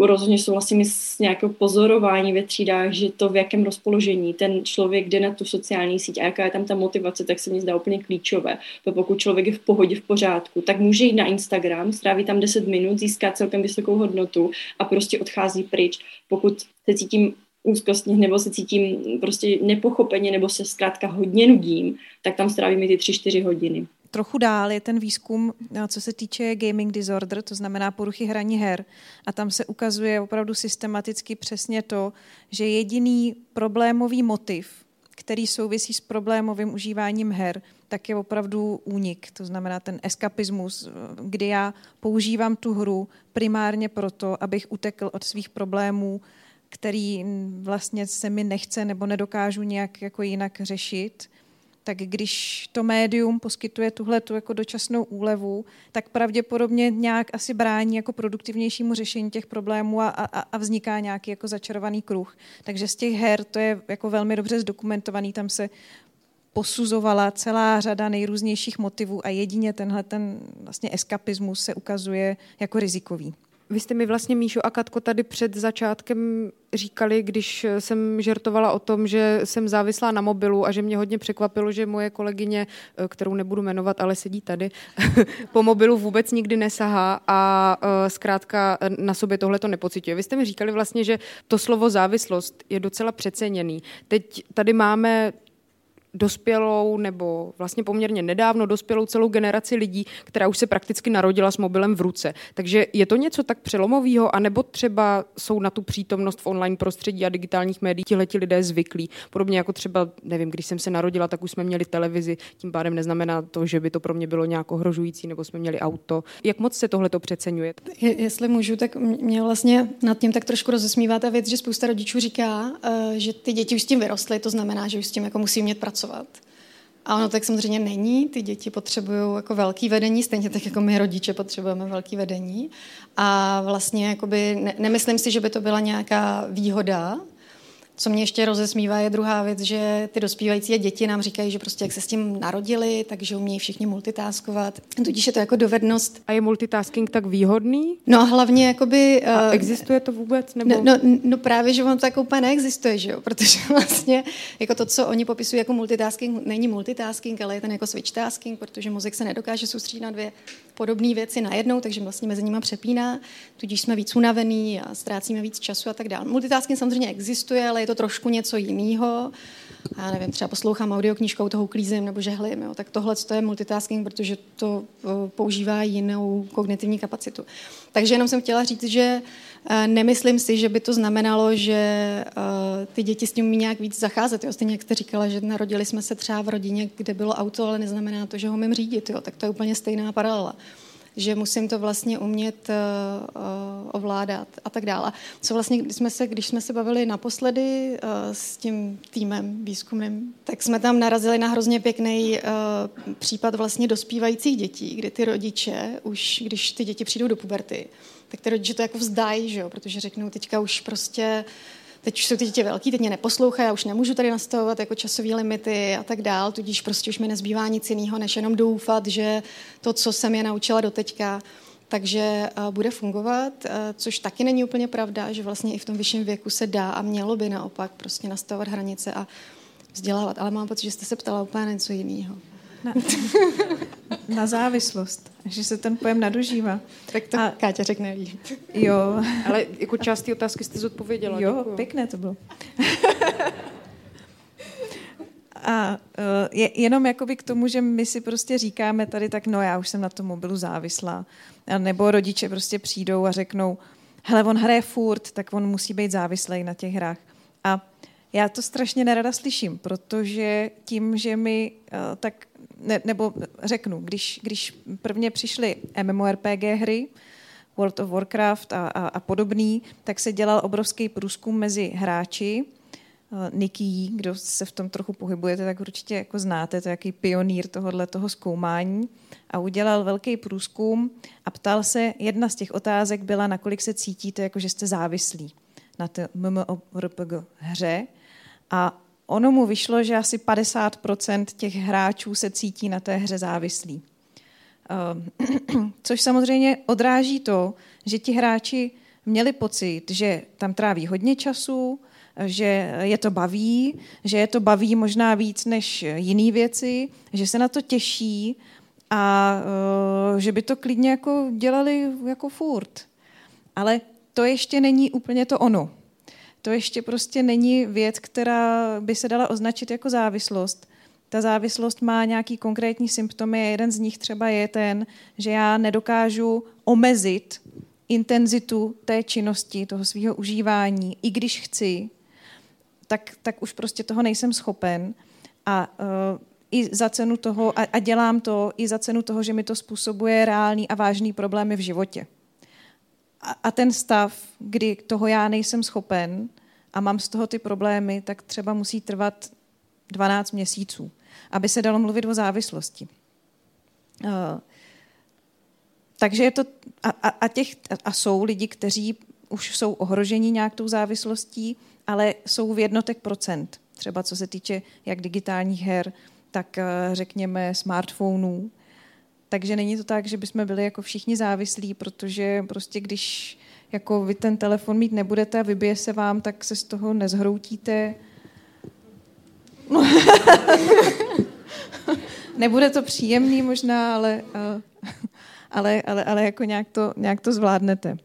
rozhodně souhlasím s nějakého pozorování ve třídách, že to v jakém rozpoložení ten člověk jde na tu sociální síť a jaká je tam ta motivace, tak se mi zdá úplně klíčové. To pokud člověk je v pohodě, v pořádku, tak může jít na Instagram, stráví tam 10 minut, získá celkem vysokou hodnotu a prostě odchází pryč. Pokud se cítím úzkostně, nebo se cítím prostě nepochopeně, nebo se zkrátka hodně nudím, tak tam strávím i ty 3-4 hodiny. Trochu dál je ten výzkum, co se týče gaming disorder, to znamená poruchy hraní her. A tam se ukazuje opravdu systematicky přesně to, že jediný problémový motiv, který souvisí s problémovým užíváním her, tak je opravdu únik. To znamená ten eskapismus, kdy já používám tu hru primárně proto, abych utekl od svých problémů, který vlastně se mi nechce nebo nedokážu nějak jako jinak řešit, tak když to médium poskytuje tuhletu jako dočasnou úlevu, tak pravděpodobně nějak asi brání jako produktivnějšímu řešení těch problémů a vzniká nějaký jako začarovaný kruh. Takže z těch her to je jako velmi dobře zdokumentovaný, tam se posuzovala celá řada nejrůznějších motivů a jedině tenhle ten vlastně eskapismus se ukazuje jako rizikový. Vy jste mi vlastně, Míšo a Katko, tady před začátkem říkali, když jsem žertovala o tom, že jsem závislá na mobilu a že mě hodně překvapilo, že moje kolegyně, kterou nebudu jmenovat, ale sedí tady, po mobilu vůbec nikdy nesahá a zkrátka na sobě tohle to nepociťuje. Vy jste mi říkali vlastně, že to slovo závislost je docela přeceněný. Teď tady máme dospělou nebo vlastně poměrně nedávno dospělou celou generaci lidí, která už se prakticky narodila s mobilem v ruce. Takže je to něco tak přelomového, anebo třeba jsou na tu přítomnost v online prostředí a digitálních médií tihleti lidé zvyklí. Podobně jako třeba, nevím, když jsem se narodila, tak už jsme měli televizi, tím pádem neznamená to, že by to pro mě bylo nějak ohrožující, nebo jsme měli auto. Jak moc se tohle to přeceňuje? Jestli můžu, tak mě vlastně nad tím tak trošku rozesmívá ta věc, že spousta rodičů říká, že ty děti už s tím vyrostly, to znamená, že už s tím jako musí mít pracovat. A ono tak samozřejmě není, ty děti potřebují jako velký vedení, stejně tak jako my rodiče potřebujeme velký vedení a vlastně jakoby nemyslím si, že by to byla nějaká výhoda. Co mě ještě rozesmívá je druhá věc, že ty dospívající a děti nám říkají, že prostě jak se s tím narodili, takže umějí všichni multitaskovat. Tudíž je to jako dovednost. A je multitasking tak výhodný? No a hlavně jakoby... A existuje to vůbec? Nebo... No právě, že vám to tak úplně neexistuje, že jo? Protože vlastně jako to, co oni popisují jako multitasking, není multitasking, ale je ten jako switchtasking, protože mozek se nedokáže soustředit na dvě podobné věci najednou, takže vlastně mezi nimi přepíná, tudíž jsme víc unavený a ztrácíme víc času a tak dále. Multitasking samozřejmě existuje, ale je to trošku něco jiného. Já nevím, třeba poslouchám audioknížku, toho klízím nebo žehlím, jo. Tak tohle to je multitasking, protože to používá jinou kognitivní kapacitu. Takže jenom jsem chtěla říct, že nemyslím si, že by to znamenalo, že ty děti s tím umí nějak víc zacházet. Jo. Stejně jak jste říkala, že narodili jsme se třeba v rodině, kde bylo auto, ale neznamená to, že ho umím řídit. Jo. Tak to je úplně stejná paralela. Že musím to vlastně umět ovládat a tak dále. Co vlastně, když jsme se bavili naposledy s tím týmem výzkumným, tak jsme tam narazili na hrozně pěkný případ vlastně dospívajících dětí, kde ty rodiče, už když ty děti přijdou do puberty, tak ty rodiče to jako vzdají, že jo? Protože řeknou, teď už jsou ty děti velký, teď mě neposlouchají, já už nemůžu tady nastavovat jako časové limity a tak dál, tudíž prostě už mi nezbývá nic jiného, než jenom doufat, že to, co jsem je naučila doteďka, takže bude fungovat, což taky není úplně pravda, že vlastně i v tom vyšším věku se dá a mělo by naopak prostě nastavovat hranice a vzdělávat. Ale mám pocit, že jste se ptala úplně něco jiného. Na závislost, že se ten pojem nadužívá. Tak to a Káťa řekne líp. Jo. Ale jako část té otázky jste zodpověděla. Jo, děkuju. Pěkné to bylo. A jenom jakoby k tomu, že my si prostě říkáme tady tak, no já už jsem na tom mobilu závislá. A nebo rodiče prostě přijdou a řeknou, hele, on hraje furt, tak on musí být závislý na těch hrách. A já to strašně nerada slyším, protože tím, že mi tak, nebo řeknu, když prvně přišly MMORPG hry, World of Warcraft a podobný, tak se dělal obrovský průzkum mezi hráči. Niky, kdo se v tom trochu pohybujete, tak určitě jako znáte, to je jaký pionýr toho zkoumání. A udělal velký průzkum a ptal se, jedna z těch otázek byla, nakolik se cítíte, jako že jste závislí na té MMORPG hře. A ono mu vyšlo, že asi 50% těch hráčů se cítí na té hře závislí. Což samozřejmě odráží to, že ti hráči měli pocit, že tam tráví hodně času, že je to baví možná víc než jiné věci, že se na to těší a že by to klidně jako dělali jako furt. Ale to ještě není úplně to ono. To ještě prostě není věc, která by se dala označit jako závislost. Ta závislost má nějaký konkrétní symptomy a jeden z nich třeba je ten, že já nedokážu omezit intenzitu té činnosti, toho svého užívání, i když chci, tak už prostě toho nejsem schopen a i za cenu toho, a dělám to i za cenu toho, že mi to způsobuje reální a vážný problémy v životě. A ten stav, kdy toho já nejsem schopen a mám z toho ty problémy, tak třeba musí trvat 12 měsíců, aby se dalo mluvit o závislosti. Takže je to, a jsou lidi, kteří už jsou ohroženi nějak tou závislostí, ale jsou v jednotek procent. Třeba co se týče jak digitálních her, tak řekněme smartphonů. Takže není to tak, že bychom byli jako všichni závislí, protože prostě když jako vy ten telefon mít nebudete a vybije se vám, tak se z toho nezhroutíte. No. Nebude to příjemný možná, ale jako nějak to zvládnete.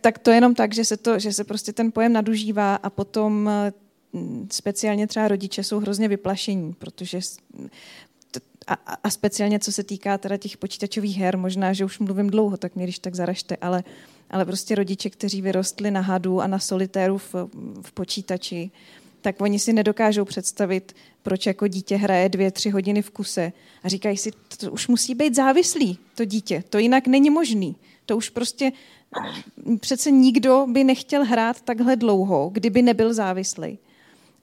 Tak to je jenom tak, že se prostě ten pojem nadužívá a potom speciálně třeba rodiče jsou hrozně vyplašení, protože a speciálně, co se týká teda těch počítačových her, možná, že už mluvím dlouho, tak mě když tak zaražte, ale prostě rodiče, kteří vyrostli na hadu a na solitéru v počítači, tak oni si nedokážou představit, proč jako dítě hraje 2-3 hodiny v kuse. A říkají si, to už musí být závislý, to dítě, to jinak není možný. To už prostě přece nikdo by nechtěl hrát takhle dlouho, kdyby nebyl závislý.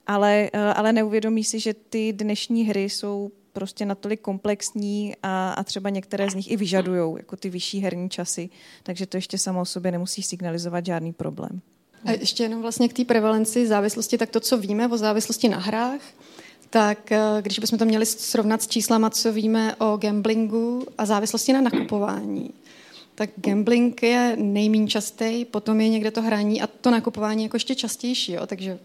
Ale neuvědomí si, že ty dnešní hry jsou prostě natolik komplexní a třeba některé z nich i vyžadujou jako ty vyšší herní časy, takže to ještě samo o sobě nemusí signalizovat žádný problém. A ještě jenom vlastně k té prevalenci závislosti, tak to, co víme o závislosti na hrách, tak když bychom to měli srovnat s číslama, co víme o gamblingu a závislosti na nakupování, tak gambling je nejméně častý, potom je někde to hraní a to nakupování jako ještě častější, jo? Takže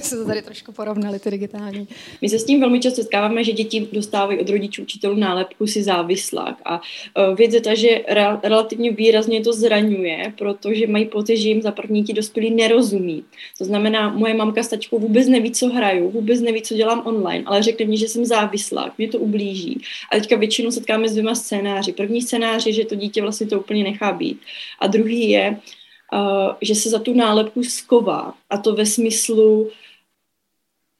se to tady trošku porovnali ty digitální. My se s tím velmi často setkáváme, že děti dostávají od rodičů, učitelů nálepku si závislák a věc je ta, že relativně výrazně to zraňuje, protože mají pocit, že jim za první ti dospělí nerozumí. To znamená, moje mamka s tačkou vůbec neví, co hraju, vůbec neví, co dělám online, ale řekne mi, že jsem závislák, mě to ublíží. A teďka většinou setkáme s dvěma scénáři. První scénář je, že to dítě vlastně to úplně nechá být. A druhý je, že se za tu nálepku sková. A to ve smyslu,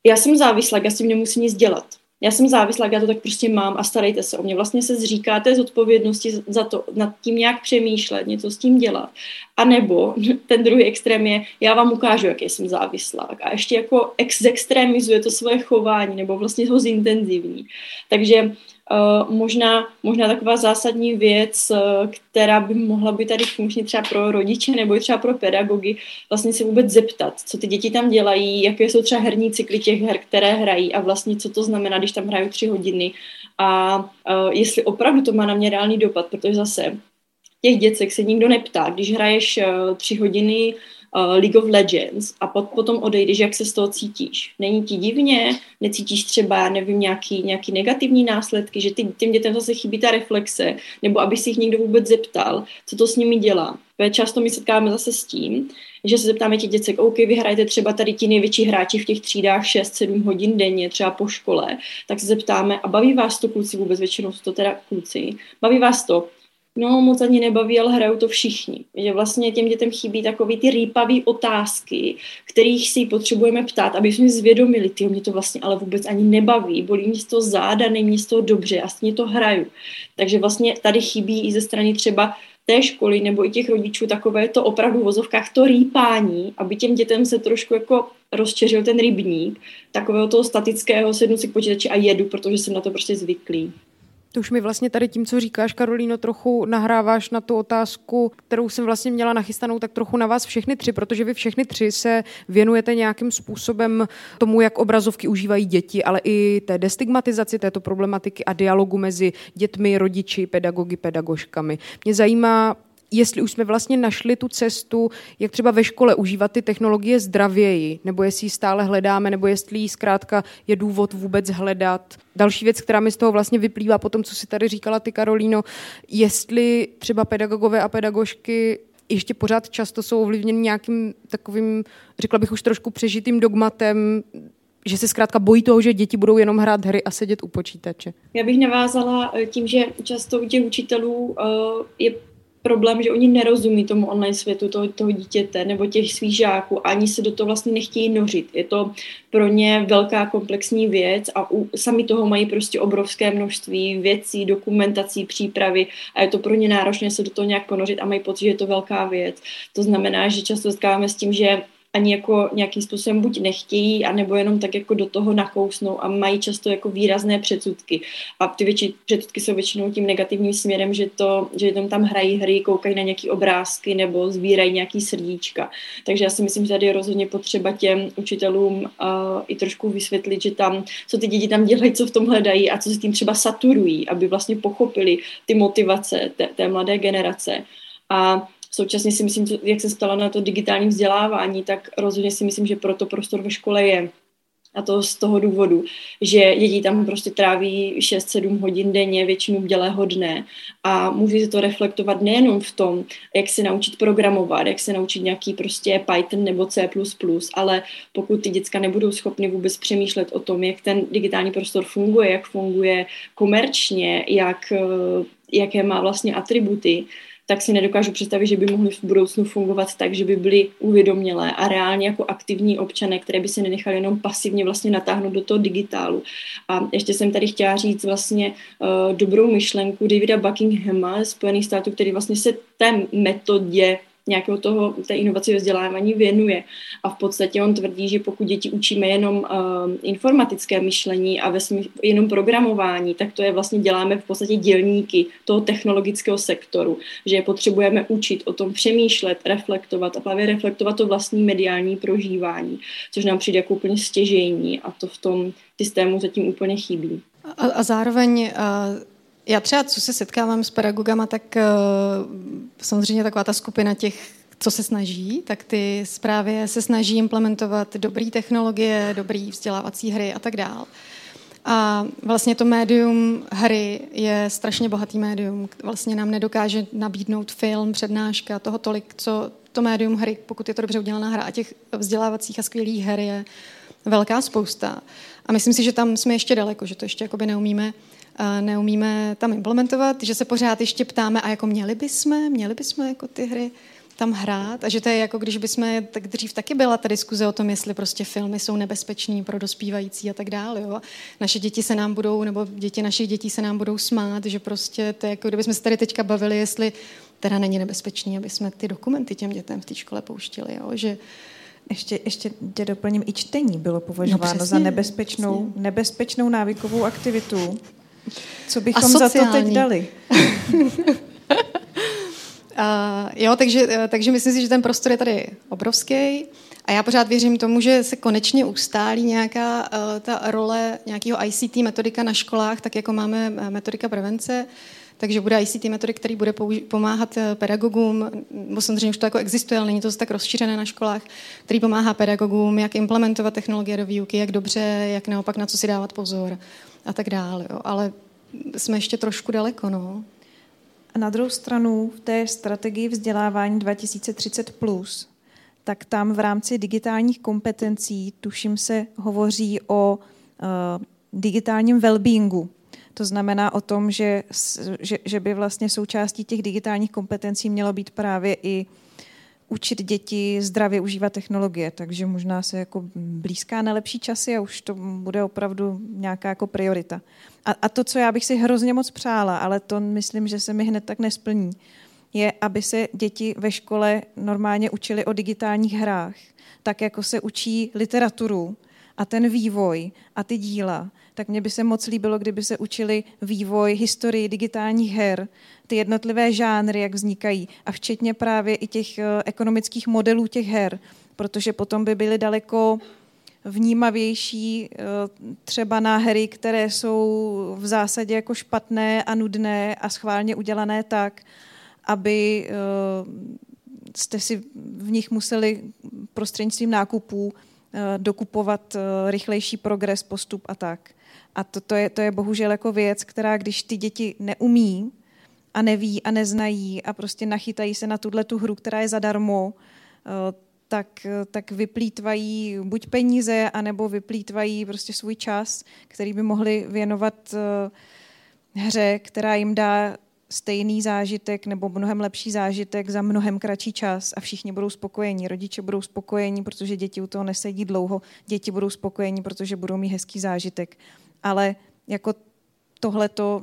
já jsem závislák, já s tím nemusím nic dělat. Já jsem závislák, já to tak prostě mám a starejte se o mě. Vlastně se zříkáte zodpovědnosti za to, nad tím nějak přemýšlet, něco s tím dělat. A nebo ten druhý extrém je, já vám ukážu, jaký jsem závislák. A ještě jako extremizuje to svoje chování, nebo vlastně ho zintenzivní. Takže možná taková zásadní věc, která by mohla být tady funkční třeba pro rodiče nebo i třeba pro pedagogy, vlastně se vůbec zeptat, co ty děti tam dělají, jaké jsou třeba herní cykly těch her, které hrají a vlastně co to znamená, když tam hrají 3 hodiny a jestli opravdu to má na mě reálný dopad, protože zase těch děcek se nikdo neptá, když hraješ 3 hodiny League of Legends a potom odejdeš, jak se z toho cítíš. Není ti divně, necítíš třeba, nevím, nějaký negativní následky, že těm dětem zase chybí ta reflexe, nebo aby si jich někdo vůbec zeptal, co to s nimi dělá. Často my setkáme zase s tím, že se zeptáme těch děcek, OK, vy hrajete třeba tady ti největší hráči v těch třídách 6-7 hodin denně, třeba po škole, tak se zeptáme, a baví vás to kluci vůbec, většinou to teda kluci, baví vás to? No, moc ani nebaví, ale hrajou to všichni. Že vlastně těm dětem chybí takový ty rýpavý otázky, kterých si potřebujeme ptát, aby jsme zvědomili, tyjo, mě to vlastně ale vůbec ani nebaví, bolí mě z toho záda, není mě z toho dobře, já stejně to hraju. Takže vlastně tady chybí i ze strany třeba té školy nebo i těch rodičů takové to opravdu v vozovkách to rýpání, aby těm dětem se trošku jako rozčeřil ten rybník, takového toho statického, sednu si k počítači a jedu, protože jsem na to prostě zvyklý. To už mi vlastně tady tím, co říkáš, Karolíno, trochu nahráváš na tu otázku, kterou jsem vlastně měla nachystanou tak trochu na vás všechny tři, protože vy všechny tři se věnujete nějakým způsobem tomu, jak obrazovky užívají děti, ale i té destigmatizaci této problematiky a dialogu mezi dětmi, rodiči, pedagogy, pedagožkami. Mě zajímá, jestli už jsme vlastně našli tu cestu, jak třeba ve škole užívat ty technologie zdravěji, nebo jestli ji stále hledáme, nebo jestli ji zkrátka je důvod vůbec hledat. Další věc, která mi z toho vlastně vyplývá po tom, co si tady říkala ty, Karolíno, jestli třeba pedagogové a pedagožky ještě pořád často jsou ovlivněni nějakým takovým, řekla bych už trošku přežitým dogmatem, že se zkrátka bojí toho, že děti budou jenom hrát hry a sedět u počítače. Já bych navázala tím, že často u těch učitelů je problém, že oni nerozumí tomu online světu toho dítěte nebo těch svých žáků, ani se do toho vlastně nechtějí nořit. Je to pro ně velká komplexní věc a sami toho mají prostě obrovské množství věcí, dokumentací, přípravy a je to pro ně náročné se do toho nějak ponořit a mají pocit, že je to velká věc. To znamená, že často setkáváme s tím, že ani jako nějakým způsobem buď nechtějí, anebo jenom tak jako do toho nakousnou a mají často jako výrazné předsudky. A ty předsudky jsou většinou tím negativním směrem, že tam hrají hry, koukají na nějaké obrázky nebo sbírají nějaký srdíčka. Takže já si myslím, že tady je rozhodně potřeba těm učitelům i trošku vysvětlit, že tam, co ty děti tam dělají, co v tom hledají a co se tím třeba saturují, aby vlastně pochopili ty motivace té mladé generace. A současně si myslím, jak se stala na to digitální vzdělávání, tak rozhodně si myslím, že proto prostor ve škole je. A to z toho důvodu, že děti tam prostě tráví 6-7 hodin denně, většinu bdělého dne. A může se to reflektovat nejenom v tom, jak se naučit programovat, jak se naučit nějaký prostě Python nebo C++, ale pokud ty děcka nebudou schopny vůbec přemýšlet o tom, jak ten digitální prostor funguje, jak funguje komerčně, jaké má vlastně atributy, tak si nedokážu představit, že by mohly v budoucnu fungovat tak, že by byly uvědomělé a reálně jako aktivní občané, které by se nenechali jenom pasivně vlastně natáhnout do toho digitálu. A ještě jsem tady chtěla říct vlastně dobrou myšlenku Davida Buckinghama, Spojených států, který vlastně se té metodě nějakého toho, té inovace ve vzdělávání věnuje. A v podstatě on tvrdí, že pokud děti učíme jenom informatické myšlení a jenom programování, tak to je vlastně děláme v podstatě dělníky toho technologického sektoru, že je potřebujeme učit o tom přemýšlet, reflektovat a právě reflektovat to vlastní mediální prožívání, což nám přijde jako úplně stěžejní a to v tom systému zatím úplně chybí. A zároveň Já třeba, co se setkávám s pedagogama, tak samozřejmě taková ta skupina těch, co se snaží, tak ty právě se snaží implementovat dobré technologie, dobré vzdělávací hry a tak dál. A vlastně to médium hry je strašně bohatý médium. Vlastně nám nedokáže nabídnout film, přednáška, toho tolik, co to médium hry, pokud je to dobře udělaná hra. A těch vzdělávacích a skvělých her je velká spousta. A myslím si, že tam jsme ještě daleko, že to ještě jakoby neumíme tam implementovat, že se pořád ještě ptáme, a jako měli bychom jako ty hry tam hrát, a že to je jako když bychom, tak dřív taky byla ta diskuze o tom, jestli prostě filmy jsou nebezpečný pro dospívající a tak dále, jo. Naše děti se nám budou, nebo děti našich dětí se nám budou smát, že prostě to je jako kdybychom se tady teďka bavili, jestli teda není nebezpečný, aby jsme ty dokumenty těm dětem v té škole pouštili, jo, že ještě tě doplním, i čtení bylo považováno za nebezpečnou návykovou aktivitu. Co bychom za to teď dali? Jo, takže myslím si, že ten prostor je tady obrovský a já pořád věřím tomu, že se konečně ustálí nějaká ta role nějakého ICT metodika na školách, tak jako máme metodika prevence, takže bude ICT metodik, který bude pomáhat pedagogům, bo samozřejmě už to jako existuje, ale není to tak rozšířené na školách, který pomáhá pedagogům, jak implementovat technologie do výuky, jak dobře, jak naopak, na co si dávat pozor a tak dále. Jo. Ale jsme ještě trošku daleko, no. A na druhou stranu v té strategii vzdělávání 2030+, tak tam v rámci digitálních kompetencí, tuším, se hovoří o digitálním wellbeingu. To znamená o tom, že by vlastně součástí těch digitálních kompetencí mělo být právě i učit děti zdravě užívat technologie, takže možná se jako blízká na lepší časy a už to bude opravdu nějaká jako priorita. A to, co já bych si hrozně moc přála, ale to myslím, že se mi hned tak nesplní, je, aby se děti ve škole normálně učili o digitálních hrách, tak jako se učí literaturu a ten vývoj a ty díla. Tak mně by se moc líbilo, kdyby se učili vývoj, historii digitálních her, ty jednotlivé žánry, jak vznikají, a včetně právě i těch ekonomických modelů těch her, protože potom by byly daleko vnímavější třeba na hry, které jsou v zásadě jako špatné a nudné a schválně udělané tak, aby jste si v nich museli prostřednictvím nákupů dokupovat rychlejší progres, postup a tak. A to je bohužel jako věc, která, když ty děti neumí a neví a neznají a prostě nachytají se na tu hru, která je zadarmo, tak vyplýtvají buď peníze, anebo vyplýtvají prostě svůj čas, který by mohli věnovat hře, která jim dá stejný zážitek nebo mnohem lepší zážitek za mnohem kratší čas a všichni budou spokojení. Rodiče budou spokojení, protože děti u toho nesedí dlouho. Děti budou spokojení, protože budou mít hezký zážitek. Ale jako tohleto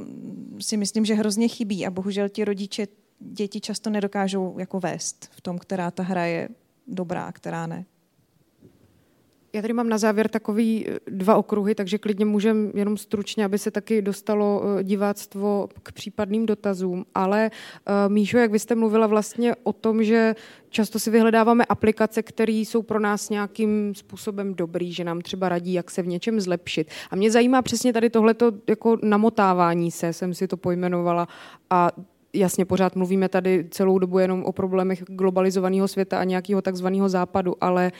si myslím, že hrozně chybí a bohužel ti rodiče děti často nedokážou jako vést v tom, která ta hra je dobrá a která ne. Já tady mám na závěr takový dva okruhy, takže klidně můžeme jenom stručně, aby se taky dostalo diváctvo k případným dotazům. Ale Míšo, jak vy jste mluvila vlastně o tom, že často si vyhledáváme aplikace, které jsou pro nás nějakým způsobem dobrý, že nám třeba radí, jak se v něčem zlepšit. A mě zajímá přesně tady tohleto jako namotávání se, jsem si to pojmenovala, a jasně, pořád mluvíme tady celou dobu jenom o problémech globalizovaného světa a nějakého takzvaného západu, ale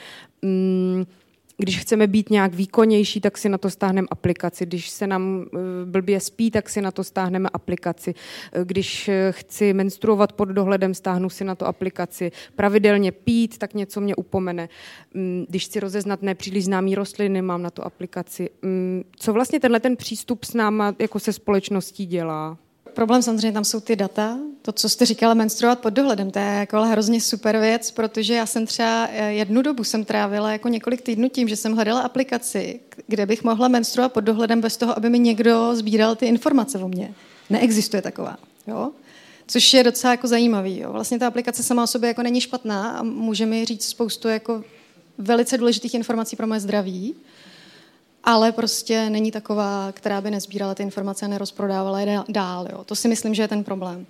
když chceme být nějak výkonnější, tak si na to stáhneme aplikaci. Když se nám blbě spí, tak si na to stáhneme aplikaci. Když chci menstruovat pod dohledem, stáhnu si na to aplikaci. Pravidelně pít, tak něco mě upomene. Když chci rozeznat nepříliš známý rostliny, mám na to aplikaci. Co vlastně ten přístup s náma jako se společností dělá? Problém samozřejmě tam jsou ty data. To, co jste říkala, menstruovat pod dohledem, to je jako hrozně super věc, protože já jsem třeba jednu dobu trávila jako několik týdnů tím, že jsem hledala aplikaci, kde bych mohla menstruovat pod dohledem bez toho, aby mi někdo sbíral ty informace o mně. Neexistuje taková, jo? Což je docela jako zajímavý. Jo? Vlastně ta aplikace sama o sobě jako není špatná a může mi říct spoustu jako velice důležitých informací pro moje zdraví, ale prostě není taková, která by nezbírala ty informace a nerozprodávala je dál. Jo. To si myslím, že je ten problém.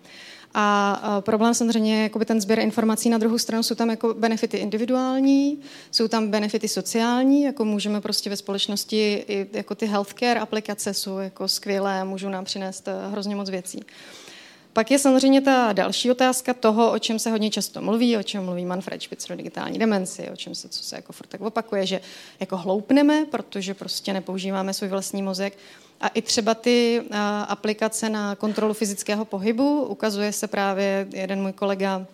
A problém samozřejmě jakoby ten sběr informací. Na druhou stranu jsou tam jako benefity individuální, jsou tam benefity sociální, jako můžeme prostě ve společnosti, jako ty healthcare aplikace jsou jako skvělé, můžou nám přinést hrozně moc věcí. Pak je samozřejmě ta další otázka toho, o čem se hodně často mluví, o čem mluví Manfred Spitzer o digitální demenci, o čem se, co se jako furt tak opakuje, že jako hloupneme, protože prostě nepoužíváme svůj vlastní mozek. A i třeba ty aplikace na kontrolu fyzického pohybu, ukazuje se právě, jeden můj kolega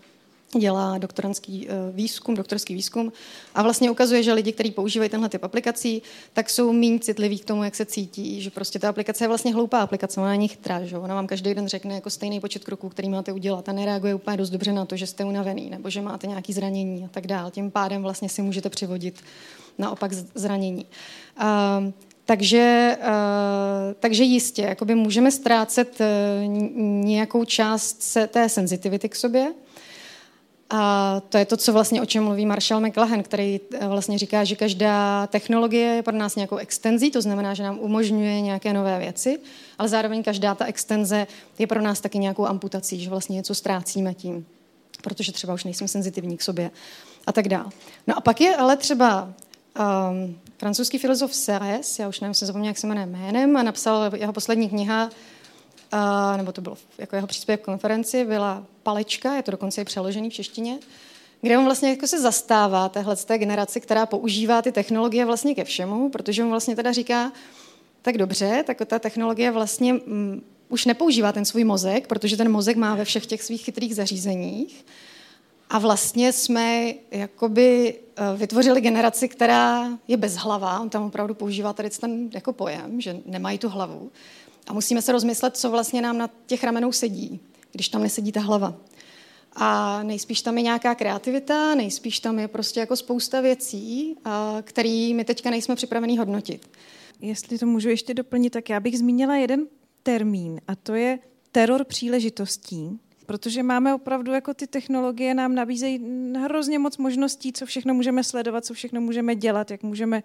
dělá doktorský výzkum a vlastně ukazuje, že lidi, kteří používají tenhle typ aplikací, tak jsou méně citliví k tomu, jak se cítí, že prostě ta aplikace je vlastně hloupá aplikace, ona na nich tráží, ona vám každý den řekne jako stejný počet kroků, který máte udělat a nereaguje úplně dost dobře na to, že jste unavený nebo že máte nějaké zranění a tak dál. Tím pádem vlastně si můžete přivodit naopak zranění. Takže jistě, jakoby můžeme ztrácet nějakou část té senzitivity k sobě. A to je to, co vlastně, o čem mluví Marshall McLuhan, který vlastně říká, že každá technologie je pro nás nějakou extenzí, to znamená, že nám umožňuje nějaké nové věci, ale zároveň každá ta extenze je pro nás taky nějakou amputací, že vlastně něco ztrácíme tím, protože třeba už nejsme senzitivní k sobě a tak dále. No a pak je ale třeba francouzský filozof Suarez, já už nevím, jsem zapomněla, jak se jmenuje jménem, a napsal jeho poslední kniha, nebo to bylo jako jeho příspěvek v konferenci, byla Palečka, je to dokonce i přeložený v češtině, kde on vlastně jako se zastává téhle té generaci, která používá ty technologie vlastně ke všemu, protože on vlastně teda říká, tak dobře, tak ta technologie vlastně už nepoužívá ten svůj mozek, protože ten mozek má ve všech těch svých chytrých zařízeních a vlastně jsme jakoby vytvořili generaci, která je bezhlavá, on tam opravdu používá tady ten jako pojem, že nemají tu hlavu. A musíme se rozmyslet, co vlastně nám na těch ramenou sedí, když tam nesedí ta hlava. A nejspíš tam je nějaká kreativita, nejspíš tam je prostě jako spousta věcí, které my teďka nejsme připraveni hodnotit. Jestli to můžu ještě doplnit, tak já bych zmínila jeden termín, a to je teror příležitostí, protože máme opravdu, jako ty technologie nám nabízejí hrozně moc možností, co všechno můžeme sledovat, co všechno můžeme dělat, jak můžeme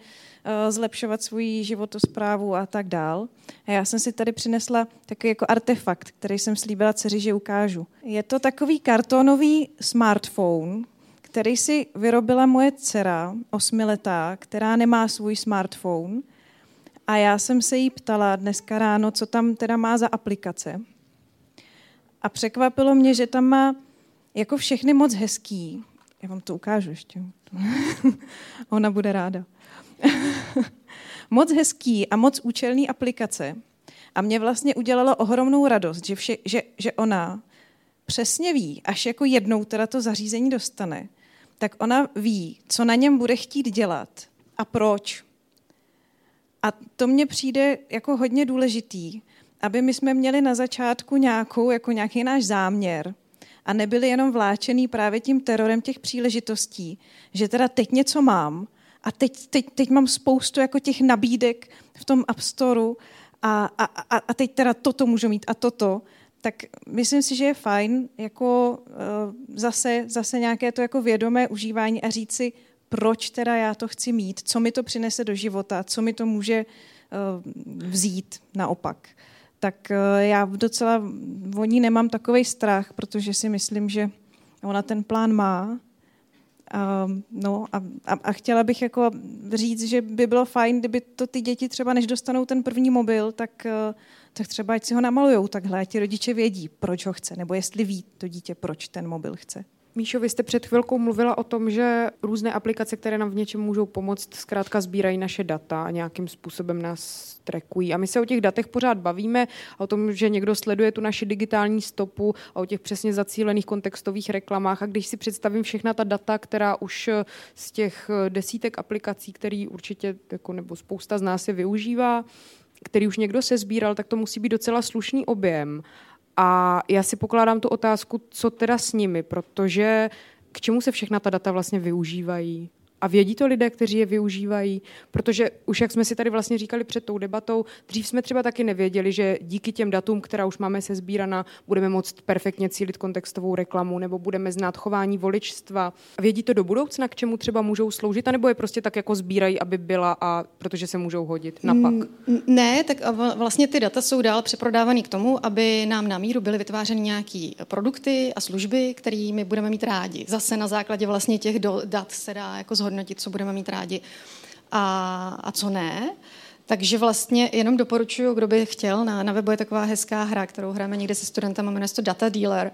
zlepšovat svůj životosprávu a tak dál. A já jsem si tady přinesla takový jako artefakt, který jsem slíbila dceři, že ukážu. Je to takový kartonový smartphone, který si vyrobila moje dcera, 8letá, která nemá svůj smartphone. A já jsem se jí ptala dneska ráno, co tam teda má za aplikace. A překvapilo mě, že tam má jako všechny moc hezký. Já vám to ukážu ještě. Ona bude ráda. Moc hezký a moc účelný aplikace. A mě vlastně udělalo ohromnou radost, že ona přesně ví, až jako jednou teda to zařízení dostane, tak ona ví, co na něm bude chtít dělat a proč. A to mně přijde jako hodně důležitý, aby my jsme měli na začátku nějaký náš záměr a nebyli jenom vláčený právě tím terorem těch příležitostí, že teda teď něco mám a teď mám spoustu jako těch nabídek v tom App Storeu a teď teda toto můžu mít a toto, tak myslím si, že je fajn jako zase nějaké to jako vědomé užívání a říct si, proč teda já to chci mít, co mi to přinese do života, co mi to může vzít naopak. Tak já docela o ní nemám takovej strach, protože si myslím, že ona ten plán má. A chtěla bych jako říct, že by bylo fajn, kdyby to ty děti třeba, než dostanou ten první mobil, tak třeba ať si ho namalujou takhle, a ti rodiče vědí, proč ho chce, nebo jestli ví to dítě, proč ten mobil chce. Míšo, vy jste před chvilkou mluvila o tom, že různé aplikace, které nám v něčem můžou pomoct, zkrátka sbírají naše data a nějakým způsobem nás trackují. A my se o těch datech pořád bavíme, o tom, že někdo sleduje tu naši digitální stopu a o těch přesně zacílených kontextových reklamách. A když si představím všechna ta data, která už z těch desítek aplikací, který určitě jako, nebo spousta z nás je využívá, který už někdo se sbíral, tak to musí být docela slušný objem. A já si pokládám tu otázku, co teda s nimi, protože k čemu se všechna ta data vlastně využívají A vědí to lidé, kteří je využívají, protože už jak jsme si tady vlastně říkali před tou debatou, dřív jsme třeba taky nevěděli, že díky těm datům, která už máme sezbíraná, budeme moct perfektně cílit kontextovou reklamu nebo budeme znát chování voličstva. Vědí to do budoucna, k čemu třeba můžou sloužit, anebo je prostě tak jako sbírají, aby byla a protože se můžou hodit napak? Ne, tak vlastně ty data jsou dál přeprodávaný k tomu, aby nám na míru byly vytvářeny nějaké produkty a služby, kterými budeme mít rádi. Zase na základě vlastně těch dat se dá jako zhodnotit, co budeme mít rádi a co ne. Takže vlastně jenom doporučuju, kdo by chtěl, na webu je taková hezká hra, kterou hráme někde se studentama, jmenuje se to Data Dealer.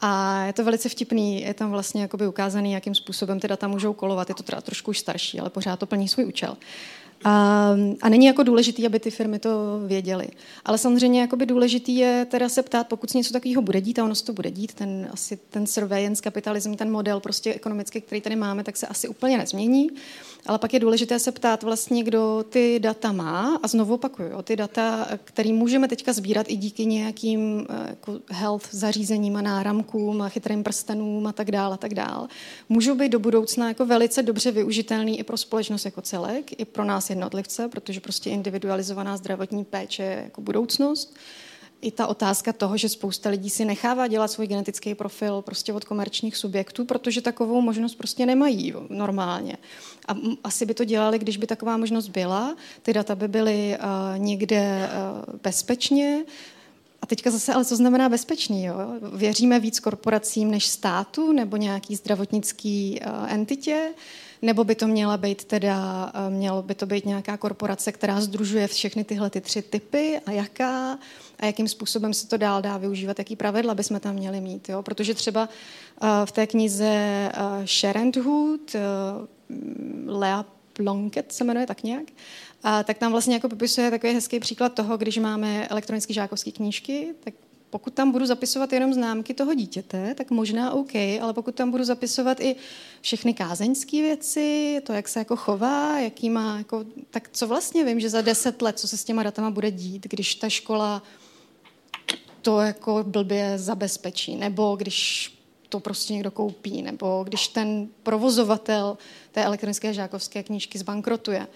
A je to velice vtipný, je tam vlastně jakoby ukázaný, jakým způsobem ty data můžou kolovat. Je to teda trošku už starší, ale pořád to plní svůj účel. A není jako důležitý, aby ty firmy to věděly. Ale samozřejmě jakoby důležitý je teda se ptát, pokud se něco takového bude dít, a ono se to bude dít, ten surveillance kapitalism, ten model prostě ekonomický, který tady máme, tak se asi úplně nezmění. Ale pak je důležité se ptát vlastně, kdo ty data má. A znovu opakuju, ty data, které můžeme teďka sbírat i díky nějakým jako health zařízením a náramkům a chytrým prstenům a tak dále, můžou být do budoucna jako velice dobře využitelný i pro společnost jako celek, i pro nás jednotlivce, protože prostě individualizovaná zdravotní péče je jako budoucnost. I ta otázka toho, že spousta lidí si nechává dělat svůj genetický profil prostě od komerčních subjektů, protože takovou možnost prostě nemají normálně. A asi by to dělali, když by taková možnost byla, ty data by byly někde bezpečně. A teďka zase, ale co znamená bezpečný? Jo? Věříme víc korporacím než státu nebo nějaký zdravotnický entitě? Nebo by to měla být teda, mělo by to být nějaká korporace, která sdružuje všechny tyhle ty tři typy a jaká a jakým způsobem se to dál dá využívat, jaký pravidla bychom tam měli mít. Jo? Protože třeba v té knize Sharenthů, Lea Plonket se jmenuje tak nějak, tak tam vlastně jako popisuje takový hezký příklad toho, když máme elektronické žákovské knížky, tak pokud tam budu zapisovat jenom známky toho dítěte, tak možná OK, ale pokud tam budu zapisovat i všechny kázeňské věci, to, jak se jako chová, jaký má, jako, tak co vlastně vím, že za 10 let, co se s těma datama bude dít, když ta škola to jako blbě zabezpečí, nebo když to prostě někdo koupí, nebo když ten provozovatel té elektronické žákovské knížky zbankrotuje.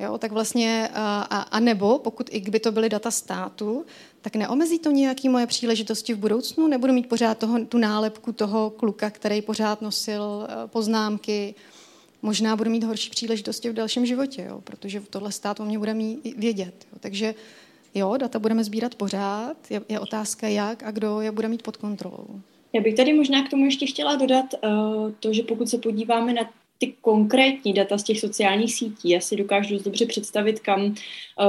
Jo, tak vlastně, a nebo pokud i kdyby to byly data státu, tak neomezí to nějaké moje příležitosti v budoucnu, nebudu mít pořád tu nálepku toho kluka, který pořád nosil poznámky, možná budu mít horší příležitosti v dalším životě, jo, protože tohle stát o mě bude mít vědět. Jo. Takže jo, data budeme sbírat pořád, je otázka jak a kdo je bude mít pod kontrolou. Já bych tady možná k tomu ještě chtěla dodat to, že pokud se podíváme na ty konkrétní data z těch sociálních sítí, já si dokážu dost dobře představit, kam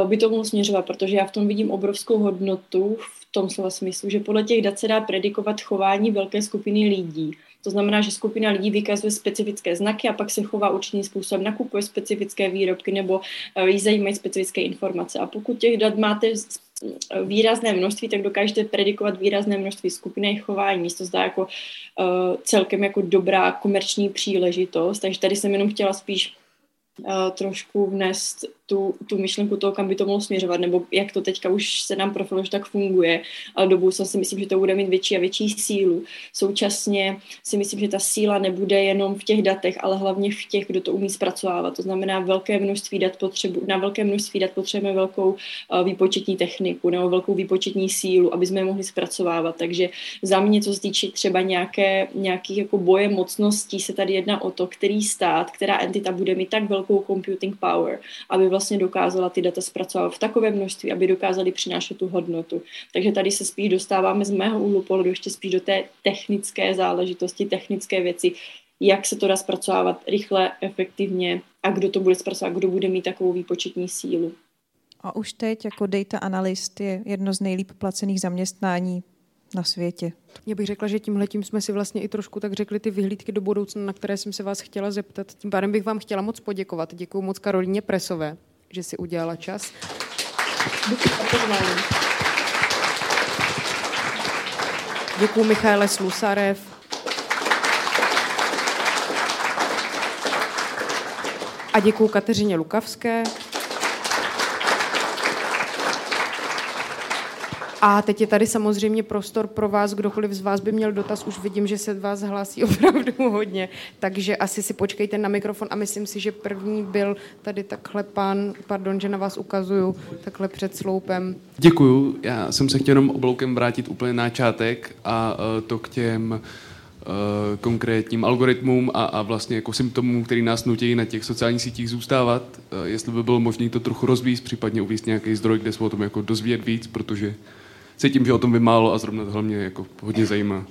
by to mohlo směřovat, protože já v tom vidím obrovskou hodnotu v tom slova smyslu, že podle těch dat se dá predikovat chování velké skupiny lidí. To znamená, že skupina lidí vykazuje specifické znaky a pak se chová určitým způsobem, nakupuje specifické výrobky nebo jí zajímají specifické informace. A pokud těch dat máte výrazné množství, tak dokážete predikovat výrazné množství skupin a chování. Mně se to zdá jako celkem jako dobrá komerční příležitost. Takže tady jsem jenom chtěla spíš trošku vnést tu myšlenku toho, kam by to mohlo směřovat, nebo jak to teďka už se nám profilo, že tak funguje, ale do budoucna si myslím, že to bude mít větší a větší sílu. Současně si myslím, že ta síla nebude jenom v těch datech, ale hlavně v těch, kdo to umí zpracovávat. To znamená, na velké množství dat potřebujeme velkou výpočetní techniku nebo velkou výpočetní sílu, aby jsme je mohli zpracovávat. Takže za mě, co se týče třeba nějakých jako boje mocností, se tady jedná o to, který stát, která entita bude mít tak velkou computing power, aby vlastně dokázala ty data zpracovat v takové množství, aby dokázali přinášet tu hodnotu. Takže tady se spíš dostáváme z mého úhlu pohledu ještě spíš do té technické záležitosti, technické věci, jak se to dá zpracovávat rychle, efektivně a kdo to bude zpracovat, kdo bude mít takovou výpočetní sílu. A už teď jako data analyst je jedno z nejlíp placených zaměstnání na světě. Já bych řekla, že tímhletím jsme si vlastně i trošku tak řekli ty vyhlídky do budoucna, na které jsem se vás chtěla zeptat. Tím pádem bych vám chtěla moc poděkovat. Děkuju moc Karolíně Presové, že si udělala čas. Děkuju Michaele Slusarev. A děkuju Kateřině Lukavské. A teď je tady samozřejmě prostor pro vás, kdokoliv z vás by měl dotaz, už vidím, že se vás hlásí opravdu hodně, takže asi si počkejte na mikrofon a myslím si, že první byl tady takhle pán, pardon, že na vás ukazuju, takhle před sloupem. Děkuju, já jsem se chtěl jenom obloukem vrátit úplně na začátek a to k těm konkrétním algoritmům a vlastně jako symptomům, který nás nutí na těch sociálních sítích zůstávat. Jestli by bylo možné to trochu rozvíjet, případně uvést nějaký zdroj, kde se o tom jako dozvědět víc, protože cítím, že o tom by málo a zrovna tohle mě jako hodně zajímá.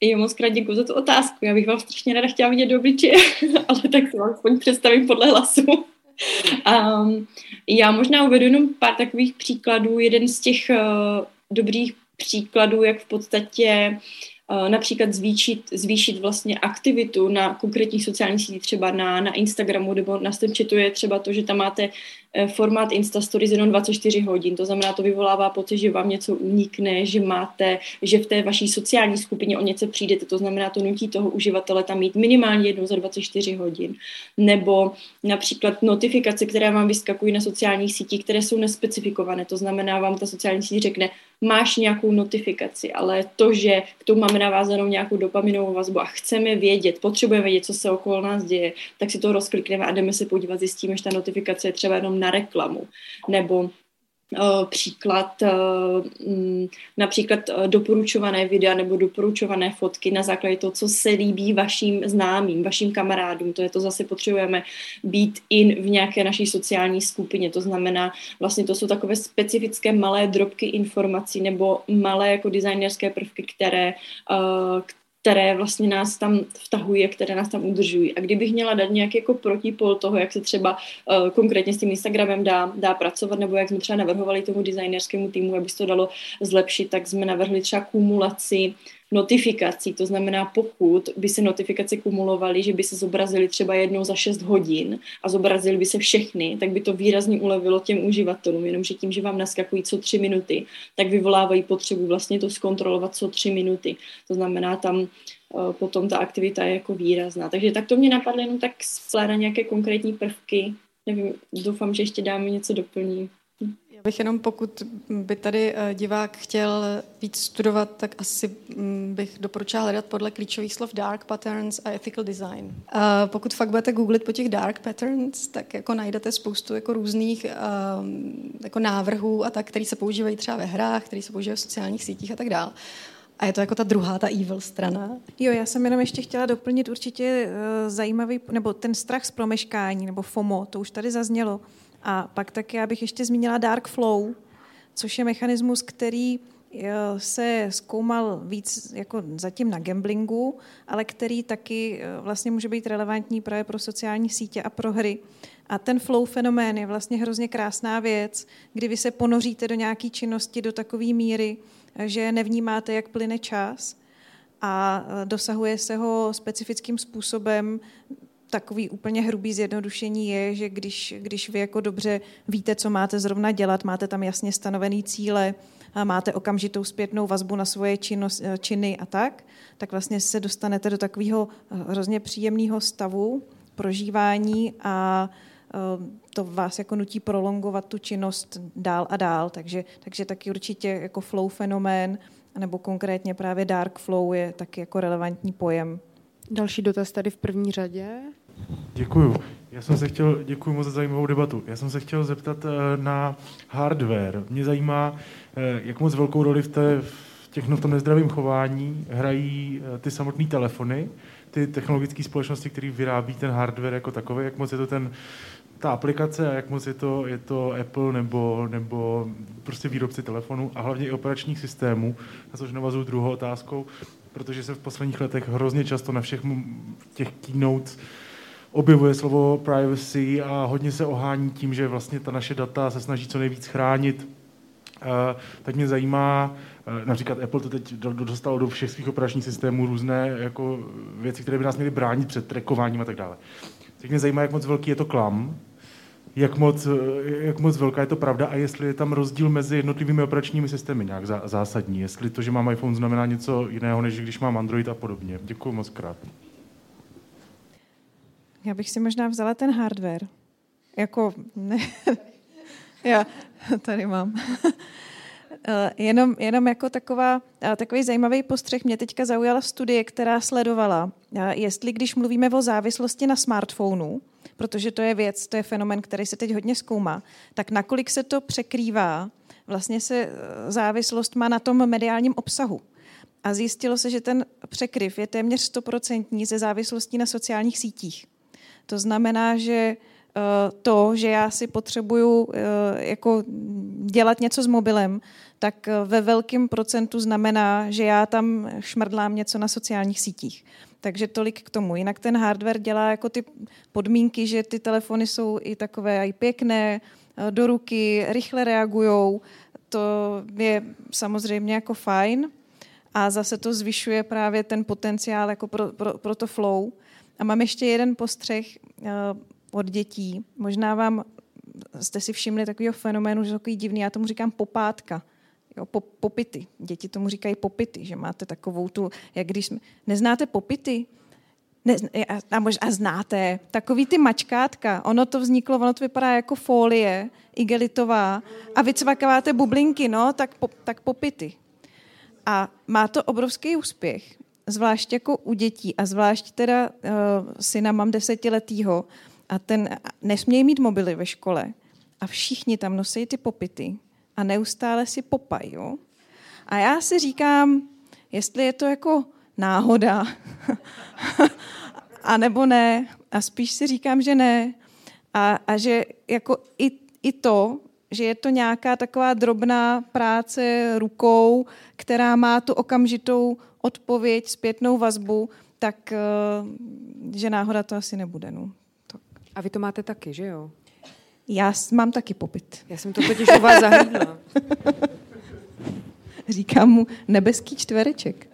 Jo, moc krát děkuji za tu otázku. Já bych vám strašně ráda chtěla vidět do obličeje, ale tak se vám aspoň představím podle hlasu. Já možná uvedu jenom pár takových příkladů. Jeden z těch dobrých příkladů, jak v podstatě například zvýšit vlastně aktivitu na konkrétních sociálních sítích, třeba na Instagramu nebo na Snapchatu je třeba to, že tam máte formát Instastories jenom 24 hodin. To znamená, to vyvolává pocit, že vám něco unikne, že v té vaší sociální skupině o něco přijdete. To znamená, to nutí toho uživatele tam mít minimálně jednou za 24 hodin. Nebo například notifikace, které vám vyskakují na sociálních sítích, které jsou nespecifikované. To znamená, vám ta sociální síť řekne, máš nějakou notifikaci, ale to, že k tomu máme navázanou nějakou dopaminovou vazbu a chceme vědět, potřebujeme vědět, co se okolo nás děje, tak si to rozklikneme a jdeme se podívat, zjistíme, že ta notifikace je třeba jenom na reklamu, nebo například doporučované videa nebo doporučované fotky na základě toho, co se líbí vašim známým, vašim kamarádům. To je to, zase potřebujeme být in v nějaké naší sociální skupině. To znamená, vlastně to jsou takové specifické malé drobky informací nebo malé jako designerské prvky, které vlastně nás tam vtahuje, které nás tam udržují. A kdybych měla dát nějaký jako protipol toho, jak se třeba konkrétně s tím Instagramem dá pracovat, nebo jak jsme třeba navrhovali tomu designerskému týmu, aby se to dalo zlepšit, tak jsme navrhli třeba kumulaci notifikací, to znamená, pokud by se notifikace kumulovaly, že by se zobrazily třeba jednou za 6 hodin a zobrazily by se všechny, tak by to výrazně ulevilo těm uživatelům, jenomže tím, že vám naskakují co 3 minuty, tak vyvolávají potřebu vlastně to zkontrolovat co 3 minuty. To znamená, tam potom ta aktivita je jako výrazná. Takže tak to mě napadlo, jenom tak splá na nějaké konkrétní prvky. Nevím, doufám, že ještě dáme něco doplní. Já bych jenom, pokud by tady divák chtěl víc studovat, tak asi bych doporučila hledat podle klíčových slov dark patterns a ethical design. Pokud fakt budete googlit po těch dark patterns, tak jako najdete spoustu jako různých jako návrhů a tak, které se používají třeba ve hrách, které se používají v sociálních sítích a tak dále. A je to jako ta druhá, ta evil strana? Jo, já jsem jenom ještě chtěla doplnit určitě zajímavý, nebo ten strach z promeškání, nebo FOMO, to už tady zaznělo. A pak taky já bych ještě zmínila dark flow, což je mechanismus, který se zkoumal víc jako zatím na gamblingu, ale který taky vlastně může být relevantní právě pro sociální sítě a pro hry. A ten flow fenomén je vlastně hrozně krásná věc, kdy vy se ponoříte do nějaké činnosti do takové míry, že nevnímáte, jak plyne čas a dosahuje se ho specifickým způsobem. Takový úplně hrubý zjednodušení je, že když vy jako dobře víte, co máte zrovna dělat, máte tam jasně stanovený cíle, a máte okamžitou zpětnou vazbu na svoje činy a tak vlastně se dostanete do takového hrozně příjemného stavu prožívání a to vás jako nutí prolongovat tu činnost dál a dál. Takže taky určitě jako flow fenomén, nebo konkrétně právě dark flow je taky jako relevantní pojem. Další dotaz tady v první řadě. Děkuju. Děkuju moc za zajímavou debatu. Já jsem se chtěl zeptat na hardware. Mě zajímá, jak moc velkou roli v tom nezdravém chování hrají ty samotné telefony, ty technologické společnosti, které vyrábí ten hardware jako takový, jak moc je to ta aplikace a jak moc je to Apple nebo prostě výrobci telefonů a hlavně i operačních systémů, na což navazuju druhou otázkou, protože se v posledních letech hrozně často na všech těch keynotes objevuje slovo privacy a hodně se ohání tím, že vlastně ta naše data se snaží co nejvíc chránit. Tak mě zajímá, například Apple to teď dostalo do všech svých operačních systémů různé jako věci, které by nás měly bránit před trackováním a tak dále. Tak mě zajímá, jak moc velký je to klam, jak moc velká je to pravda a jestli je tam rozdíl mezi jednotlivými operačními systémy nějak zásadní. Jestli to, že mám iPhone, znamená něco jiného, než když mám Android a podobně. Děkuju moc krát. Já bych si možná vzala ten hardware. Já tady mám. Jenom jako takový zajímavý postřeh. Mě teďka zaujala studie, která sledovala, jestli když mluvíme o závislosti na smartphonu, protože to je věc, to je fenomén, který se teď hodně zkoumá, tak nakolik se to překrývá, vlastně se závislost má na tom mediálním obsahu. A zjistilo se, že ten překryv je téměř 100% ze závislostí na sociálních sítích. To znamená, že to, že já si potřebuju jako dělat něco s mobilem, tak ve velkém procentu znamená, že já tam šmrdlám něco na sociálních sítích. Takže tolik k tomu. Jinak ten hardware dělá jako ty podmínky, že ty telefony jsou i takové i pěkné, do ruky, rychle reagujou. To je samozřejmě jako fajn. A zase to zvyšuje právě ten potenciál jako pro to flow. A mám ještě jeden postřeh od dětí. Možná vám jste si všimli takového fenoménu, že je takový divný, já tomu říkám popátka. Jo, popity. Děti tomu říkají popity, že máte takovou tu, jak když jsme... Neznáte popity? A znáte. Takový ty mačkátka. Ono to vzniklo, ono to vypadá jako folie igelitová a vycvakáváte bublinky, no, tak popity. A má to obrovský úspěch, zvlášť jako u dětí a zvlášť teda syna mám 10letýho a ten nesmějí mít mobily ve škole a všichni tam nosí ty popity a neustále si popají. Jo? A já si říkám, jestli je to jako náhoda a nebo ne a spíš si říkám, že ne a že jako i to, že je to nějaká taková drobná práce rukou, která má tu okamžitou odpověď, zpětnou vazbu, tak že náhoda to asi nebude. No. Tak. A vy to máte taky, že jo? Já mám taky popit. Já jsem to totiž u vás zahlídla. Říkám mu nebeský čtvereček.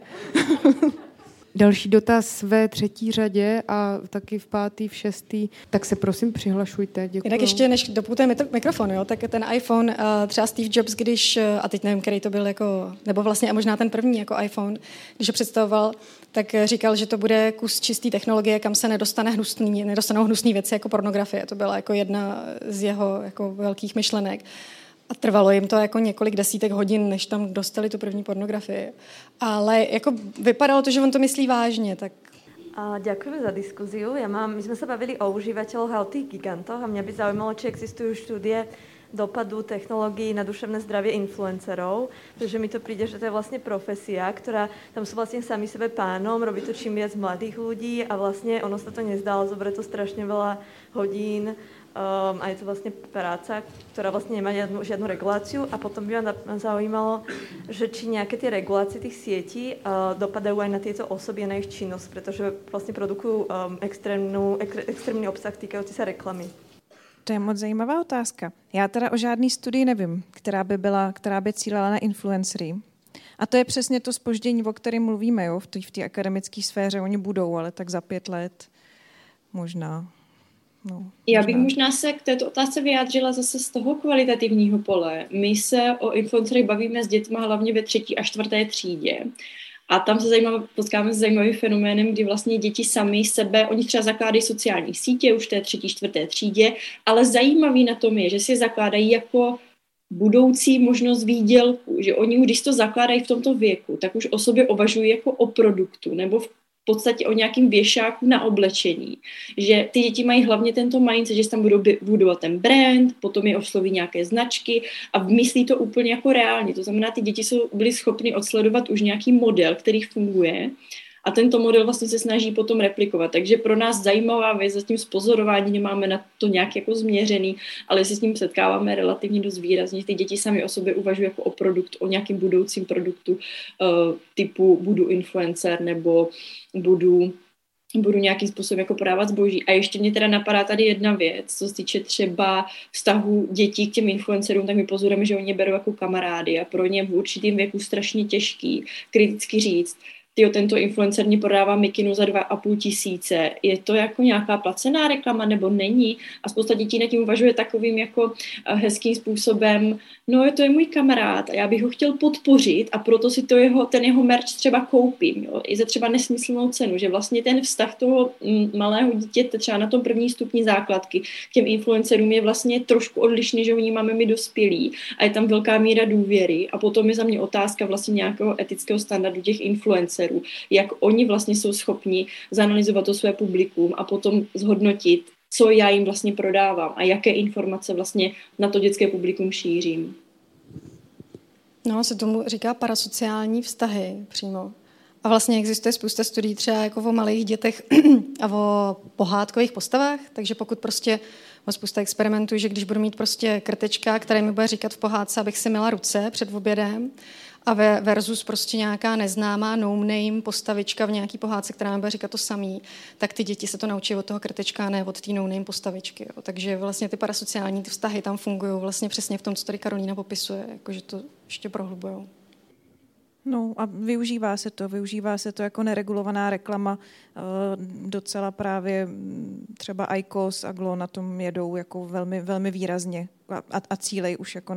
Další dotaz ve 3. řadě a taky v 5., v 6. Tak se prosím přihlašujte. Děkuju. Jinak ještě než dopůjte mikrofon, jo, tak ten iPhone, třeba Steve Jobs, když, a teď nevím, který to byl, jako, nebo vlastně a možná ten první jako iPhone, když ho představoval, tak říkal, že to bude kus čisté technologie, kam se nedostanou hnusné věci jako pornografie. To byla jako jedna z jeho jako velkých myšlenek. A trvalo jim to jako několik desítek hodin, než tam dostali tu první pornografii. Ale jako vypadalo to, že on to myslí vážně, tak... Ďakujeme za diskuziu. My jsme se bavili o uživatelích a o těch gigantoch a mě by zaujímalo, či existují studie dopadu technológií na duševné zdravie influencerov, pretože mi to príde, že to je vlastne profesia, ktorá tam sú vlastne sami sebe pánom, robí to čím viac mladých ľudí a vlastne ono sa to nezdá, ale zoberie to strašne veľa hodín a je to vlastne práca, ktorá vlastne nemá žiadnu reguláciu a potom by ma zaujímalo, že či nejaké tie regulácie tých sietí dopadajú aj na tieto osoby a na ich činnosť, pretože vlastne produkujú extrémny obsah týkajúci sa reklamy. To je moc zajímavá otázka. Já teda o žádný studii nevím, která by cílila na influencery. A to je přesně to zpoždění, o kterém mluvíme, jo? V té akademické sféře. Oni budou, ale tak za 5 let možná. No, já bych možná se k této otázce vyjádřila zase z toho kvalitativního pole. My se o influencerech bavíme s dětmi hlavně ve 3. a 4. třídě. A tam se potkáme s zajímavým fenoménem, kdy vlastně děti sami sebe, oni třeba zakládají sociální sítě už v té 3., 4. třídě, ale zajímavý na tom je, že si zakládají jako budoucí možnost výdělku, že oni, když to zakládají v tomto věku, tak už o sobě uvažují jako o produktu nebo v podstatě o nějakým věšáku na oblečení. Že ty děti mají hlavně tento mindset, že tam budou budovat ten brand, potom je osloví nějaké značky a myslí to úplně jako reálně. To znamená, ty děti byly schopny odsledovat už nějaký model, který funguje a tento model vlastně se snaží potom replikovat. Takže pro nás zajímavá věc, zatím z pozorování nemáme na to nějak jako změřený, ale se s ním setkáváme relativně dost výrazně. Ty děti sami o sobě uvažují jako o produkt, o nějakým budoucím produktu typu budu influencer nebo budu nějakým způsobem jako podávat zboží. A ještě mě teda napadá tady jedna věc, co se týče třeba vztahu dětí k těm influencerům, tak my pozorujeme, že oni berou jako kamarády a pro ně v určitým věku strašně těžký kriticky říct, tyjo, tento influencer mě prodává mikinu za 2,5 tisíce. Je to jako nějaká placená reklama nebo není? A spousta dětí na tím uvažuje takovým jako hezkým způsobem, no to je můj kamarád a já bych ho chtěl podpořit a proto si to ten jeho merch třeba koupím, jo? I za třeba nesmyslnou cenu, že vlastně ten vztah toho malého dítěte třeba na tom první stupni základky k těm influencerům je vlastně trošku odlišný, že oni máme my dospělí a je tam velká míra důvěry a potom je za mě otázka vlastně nějakého etického standardu těch influencerů, jak oni vlastně jsou schopni zanalyzovat to své publikum a potom zhodnotit, co já jim vlastně prodávám a jaké informace vlastně na to dětské publikum šířím. No, se tomu říká parasociální vztahy přímo. A vlastně existuje spousta studií třeba jako o malých dětech a o pohádkových postavách, takže pokud prostě spousta experimentů, že když budu mít prostě krtečka, který mi bude říkat v pohádce, abych si myla ruce před obědem a versus prostě nějaká neznámá no-name postavička v nějaký pohádce, která mi bude říkat to samý, tak ty děti se to naučí od toho krtečka, ne od té no-name postavičky. Jo. Takže vlastně ty parasociální vztahy tam fungují vlastně přesně v tom, co tady Karolína popisuje, jakože to ještě prohlubujou. No a využívá se to jako neregulovaná reklama, docela právě třeba IQOS a GLO na tom jedou jako velmi, velmi výrazně a cílej už jako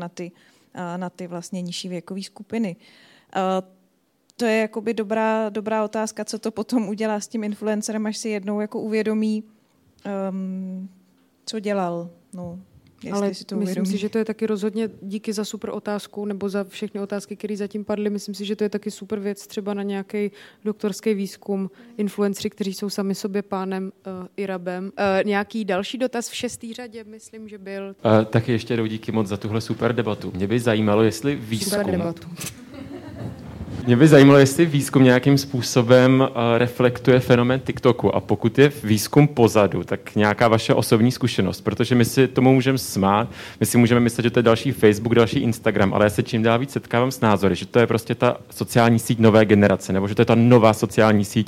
na ty vlastně nižší věkové skupiny. To je jakoby dobrá otázka, co to potom udělá s tím influencerem, až si jednou jako uvědomí, co dělal, no. Ale myslím si, že to je taky rozhodně díky za super otázku nebo za všechny otázky, které zatím padly. Myslím si, že to je taky super věc třeba na nějaký doktorský výzkum. Influenceri, kteří jsou sami sobě pánem i rabem. Nějaký další dotaz v 6. řadě, myslím, že byl. Taky ještě jednou díky moc za tuhle super debatu. Mě by zajímalo, jestli výzkum nějakým způsobem reflektuje fenomén TikToku a pokud je výzkum pozadu, tak nějaká vaše osobní zkušenost, protože my si tomu můžeme smát, my si můžeme myslet, že to je další Facebook, další Instagram, ale já se čím dál víc setkávám s názory, že to je prostě ta sociální síť nové generace, nebo že to je ta nová sociální síť.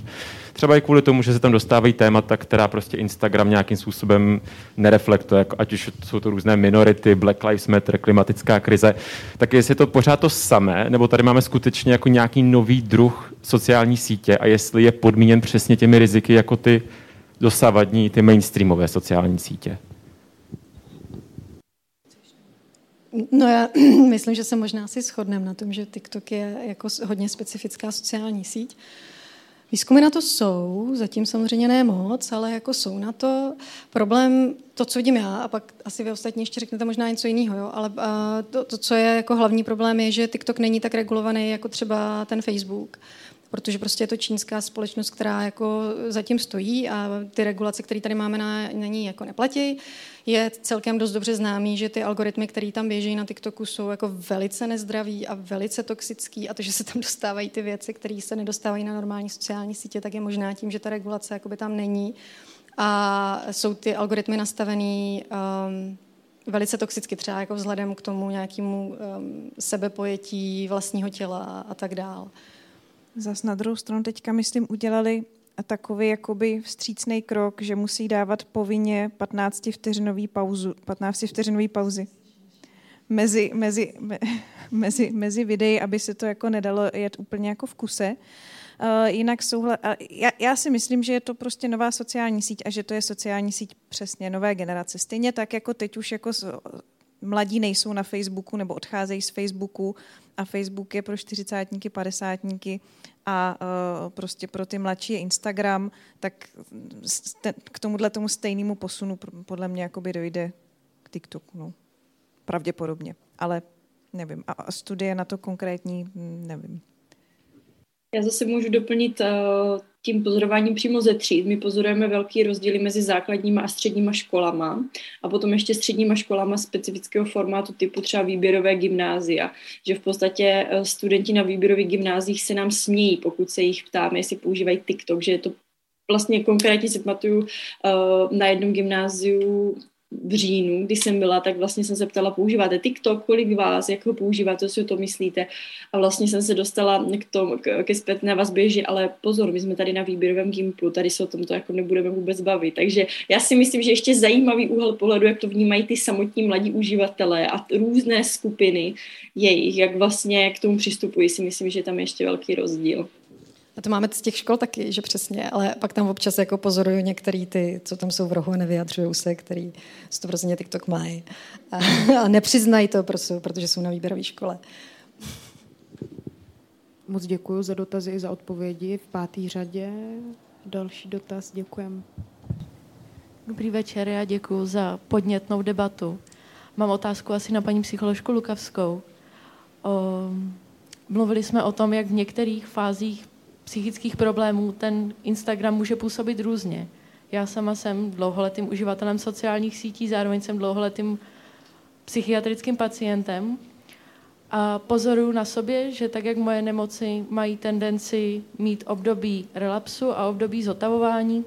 Třeba i kvůli tomu, že se tam dostávají témata, která prostě Instagram nějakým způsobem nereflektuje, jako ať už jsou to různé minority, Black Lives Matter, klimatická krize, tak jestli je to pořád to samé, nebo tady máme skutečně jako nějaký nový druh sociální sítě a jestli je podmíněn přesně těmi riziky, jako ty dosavadní, ty mainstreamové sociální sítě. No já myslím, že se možná si shodneme na tom, že TikTok je jako hodně specifická sociální síť. Výzkumy na to jsou, zatím samozřejmě ne moc, ale jako jsou na to. Problém, to, co vidím já, a pak asi vy ostatní ještě řeknete možná něco jiného, jo? Ale to, co je jako hlavní problém, je, že TikTok není tak regulovaný jako třeba ten Facebook, protože prostě je to čínská společnost, která jako zatím stojí a ty regulace, které tady máme na ní, jako neplatí. Je celkem dost dobře známý, že ty algoritmy, které tam běží na TikToku, jsou jako velice nezdraví a velice toxický a to, že se tam dostávají ty věci, které se nedostávají na normální sociální sítě, tak je možná tím, že ta regulace jakoby tam není a jsou ty algoritmy nastavený velice toxicky, třeba jako vzhledem k tomu nějakému sebepojetí vlastního těla a tak dál. Zas na druhou stranu teďka, myslím, udělali takový jakoby vstřícnej krok, že musí dávat povinně 15 vteřinový pauzy mezi videí, aby se to jako nedalo jet úplně jako v kuse. Jinak já si myslím, že je to prostě nová sociální síť a že to je sociální síť přesně nové generace. Stejně tak jako teď už jako mladí nejsou na Facebooku nebo odcházejí z Facebooku a Facebook je pro 40-tníky, 50-tníky a prostě pro ty mladší je Instagram, tak k tomuhle tomu stejnému posunu podle mě jakoby dojde k TikToku. No. Pravděpodobně, ale nevím. A studie na to konkrétní nevím. Já zase můžu doplnit tím pozorováním přímo ze tříd. My pozorujeme velký rozdíly mezi základníma a středníma školama a potom ještě středníma školama specifického formátu typu třeba výběrové gymnázia, že v podstatě studenti na výběrových gymnáziích se nám smějí, pokud se jich ptáme, jestli používají TikTok, že je to vlastně konkrétně si pamatuju na jednom gymnáziu v říjnu, když jsem byla, tak vlastně jsem se ptala, používáte TikTok, kolik vás, jak ho používáte, co si o to myslíte. A vlastně jsem se dostala ke zpětné vazbě, že ale pozor, my jsme tady na výběrovém gimplu, tady se o tomto jako nebudeme vůbec bavit. Takže já si myslím, že ještě zajímavý úhel pohledu, jak to vnímají ty samotní mladí uživatelé a různé skupiny jejich, jak vlastně k tomu přistupují, si myslím, že tam je ještě velký rozdíl. A to máme z těch škol taky, že přesně, ale pak tam občas jako pozoruju některý ty, co tam jsou v rohu a nevyjadřují se, který z to prostě TikTok mají. A nepřiznají to, prostě, protože jsou na výběrové škole. Moc děkuji za dotazy i za odpovědi. V páté řadě další dotaz, děkujem. Dobrý večer, já děkuji za podnětnou debatu. Mám otázku asi na paní psycholožku Lukavskou. Mluvili jsme o tom, jak v některých fázích psychických problémů ten Instagram může působit různě. Já sama jsem dlouholetým uživatelem sociálních sítí, zároveň jsem dlouholetým psychiatrickým pacientem a pozoruju na sobě, že tak, jak moje nemoci mají tendenci mít období relapsu a období zotavování,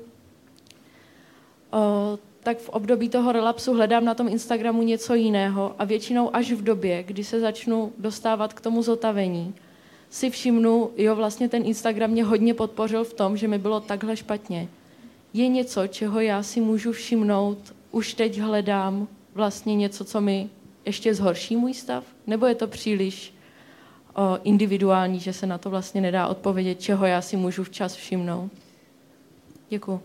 tak v období toho relapsu hledám na tom Instagramu něco jiného a většinou až v době, kdy se začnu dostávat k tomu zotavení, si všimnu, jo, vlastně ten Instagram mě hodně podpořil v tom, že mi bylo takhle špatně. Je něco, čeho já si můžu všimnout, už teď hledám vlastně něco, co mi ještě zhorší můj stav? Nebo je to příliš individuální, že se na to vlastně nedá odpovědět, čeho já si můžu včas všimnout? Děkuji.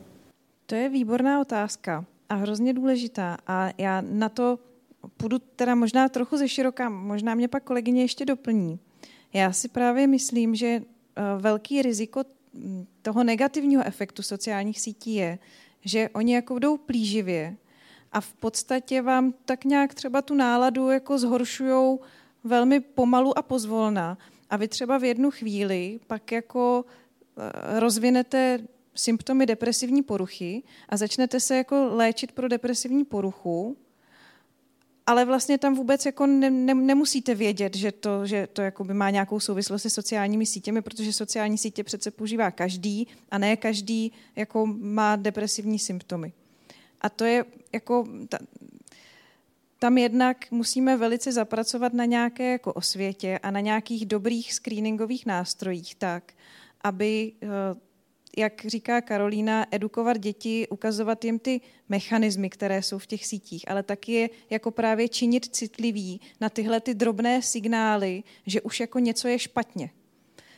To je výborná otázka a hrozně důležitá. A já na to půjdu teda možná trochu ze široka, možná mě pak kolegyně ještě doplní. Já si právě myslím, že velký riziko toho negativního efektu sociálních sítí je, že oni jako jdou plíživě a v podstatě vám tak nějak třeba tu náladu jako zhoršujou velmi pomalu a pozvolna. A vy třeba v jednu chvíli pak jako rozvinete symptomy depresivní poruchy a začnete se jako léčit pro depresivní poruchu, ale vlastně tam vůbec jako nemusíte vědět, že to jakoby má nějakou souvislost se sociálními sítěmi, protože sociální sítě přece používá každý a ne každý jako má depresivní symptomy. A to je jako tam jednak musíme velice zapracovat na nějaké jako osvětě a na nějakých dobrých screeningových nástrojích tak, aby, jak říká Karolína, edukovat děti, ukazovat jim ty mechanismy, které jsou v těch sítích, ale taky je jako právě činit citlivý na tyhle ty drobné signály, že už jako něco je špatně.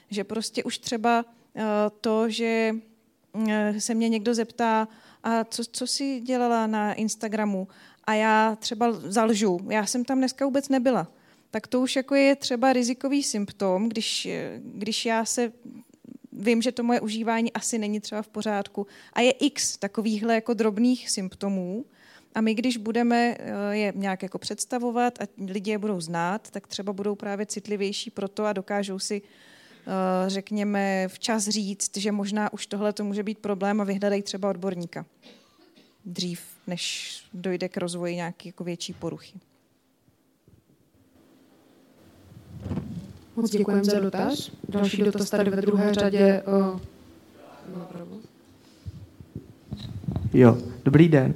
Že prostě už třeba to, že se mě někdo zeptá, a co jsi dělala na Instagramu? A já třeba zalžu, já jsem tam dneska vůbec nebyla. Tak to už jako je třeba rizikový symptom, když já se vím, že to moje užívání asi není třeba v pořádku. A je x takovýchhle jako drobných symptomů. A my, když budeme je nějak jako představovat a lidi je budou znát, tak třeba budou právě citlivější pro to a dokážou si, řekněme, včas říct, že možná už tohle to může být problém a vyhledají třeba odborníka. Dřív, než dojde k rozvoji nějaké jako větší poruchy. Moc děkujeme za dotaz. Další dotaz tady ve druhé řadě. Jo, dobrý den.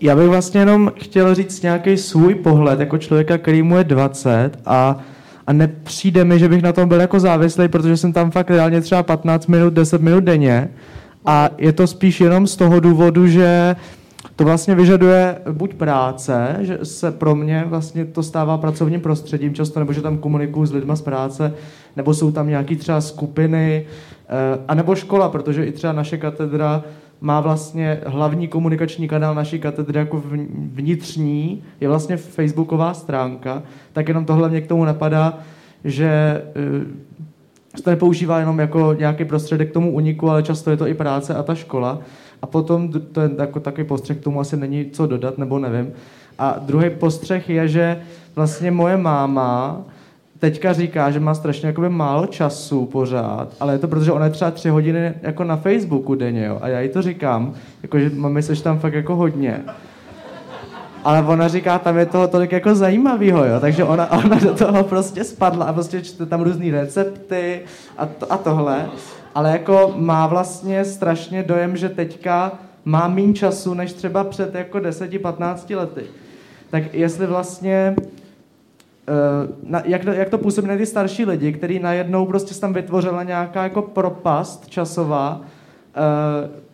Já bych vlastně jenom chtěl říct nějaký svůj pohled jako člověka, který mu je 20 a nepřijde mi, že bych na tom byl jako závislý, protože jsem tam fakt reálně třeba 15 minut, 10 minut denně a je to spíš jenom z toho důvodu, že to vlastně vyžaduje buď práce, že se pro mě vlastně to stává pracovním prostředím často, nebo že tam komunikuju s lidma z práce, nebo jsou tam nějaký třeba skupiny, anebo škola, protože i třeba naše katedra má vlastně hlavní komunikační kanál naší katedry jako vnitřní, je vlastně facebooková stránka, tak jenom tohle mě k tomu napadá, že to nepoužívá jenom jako nějaký prostředek k tomu uniku, ale často je to i práce a ta škola. A potom to je jako takový postřeh, k tomu asi není co dodat, nebo nevím. A druhý postřeh je, že vlastně moje máma teďka říká, že má strašně jakoby málo času pořád, ale je to protože ona je třeba 3 hodiny jako na Facebooku denně, jo. A já jí to říkám, jako že mami, seš tam fakt jako hodně. Ale ona říká, tam je toho tolik jako zajímavýho, jo. Takže ona do toho prostě spadla a prostě čte tam různý recepty a tohle. Ale jako má vlastně strašně dojem, že teďka má méně času, než třeba před jako 10-15 lety. Tak jestli vlastně, jak to působí na ty starší lidi, který najednou prostě se tam vytvořila nějaká jako propast časová,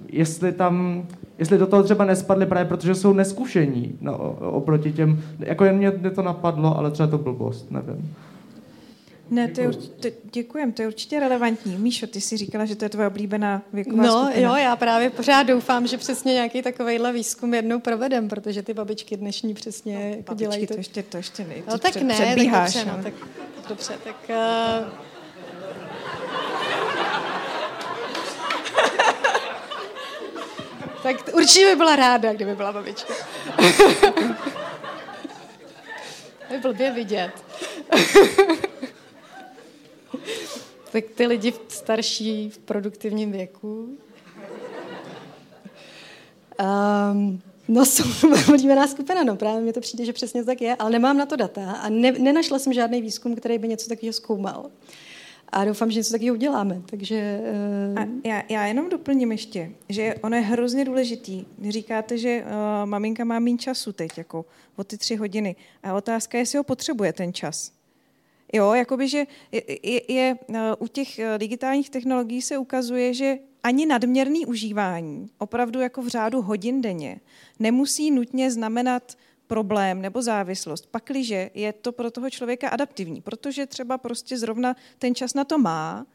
jestli do toho třeba nespadli právě, protože jsou neskušení oproti těm, jako jen mě to napadlo, ale třeba to blbost, nevím. Ne, děkujem, to je určitě relevantní. Míšo, ty jsi říkala, že to je tvoje oblíbená věková skupina. Jo, já právě pořád doufám, že přesně nějaký takovejhle výzkum jednou provedem, protože ty babičky dnešní přesně no, jako dělají to. To ještě nej. No tak ne, předbíháš, tak dobře, no. Tak určitě by byla ráda, kdyby byla babička. To blbě vidět. Tak ty lidi starší v produktivním věku. No jsou oblíbená skupina, no právě mi to přijde, že přesně tak je, ale nemám na to data a nenašla jsem žádný výzkum, který by něco takového zkoumal. A doufám, že něco takového uděláme. Takže, já jenom doplním ještě, že ono je hrozně důležitý. Říkáte, že maminka má méně času teď, jako o ty 3 hodiny. A otázka je, jestli ho potřebuje ten čas. Jo, jakoby, že u těch digitálních technologií se ukazuje, že ani nadměrný užívání, opravdu jako v řádu hodin denně, nemusí nutně znamenat problém nebo závislost, pakliže je to pro toho člověka adaptivní, protože třeba prostě zrovna ten čas na to má,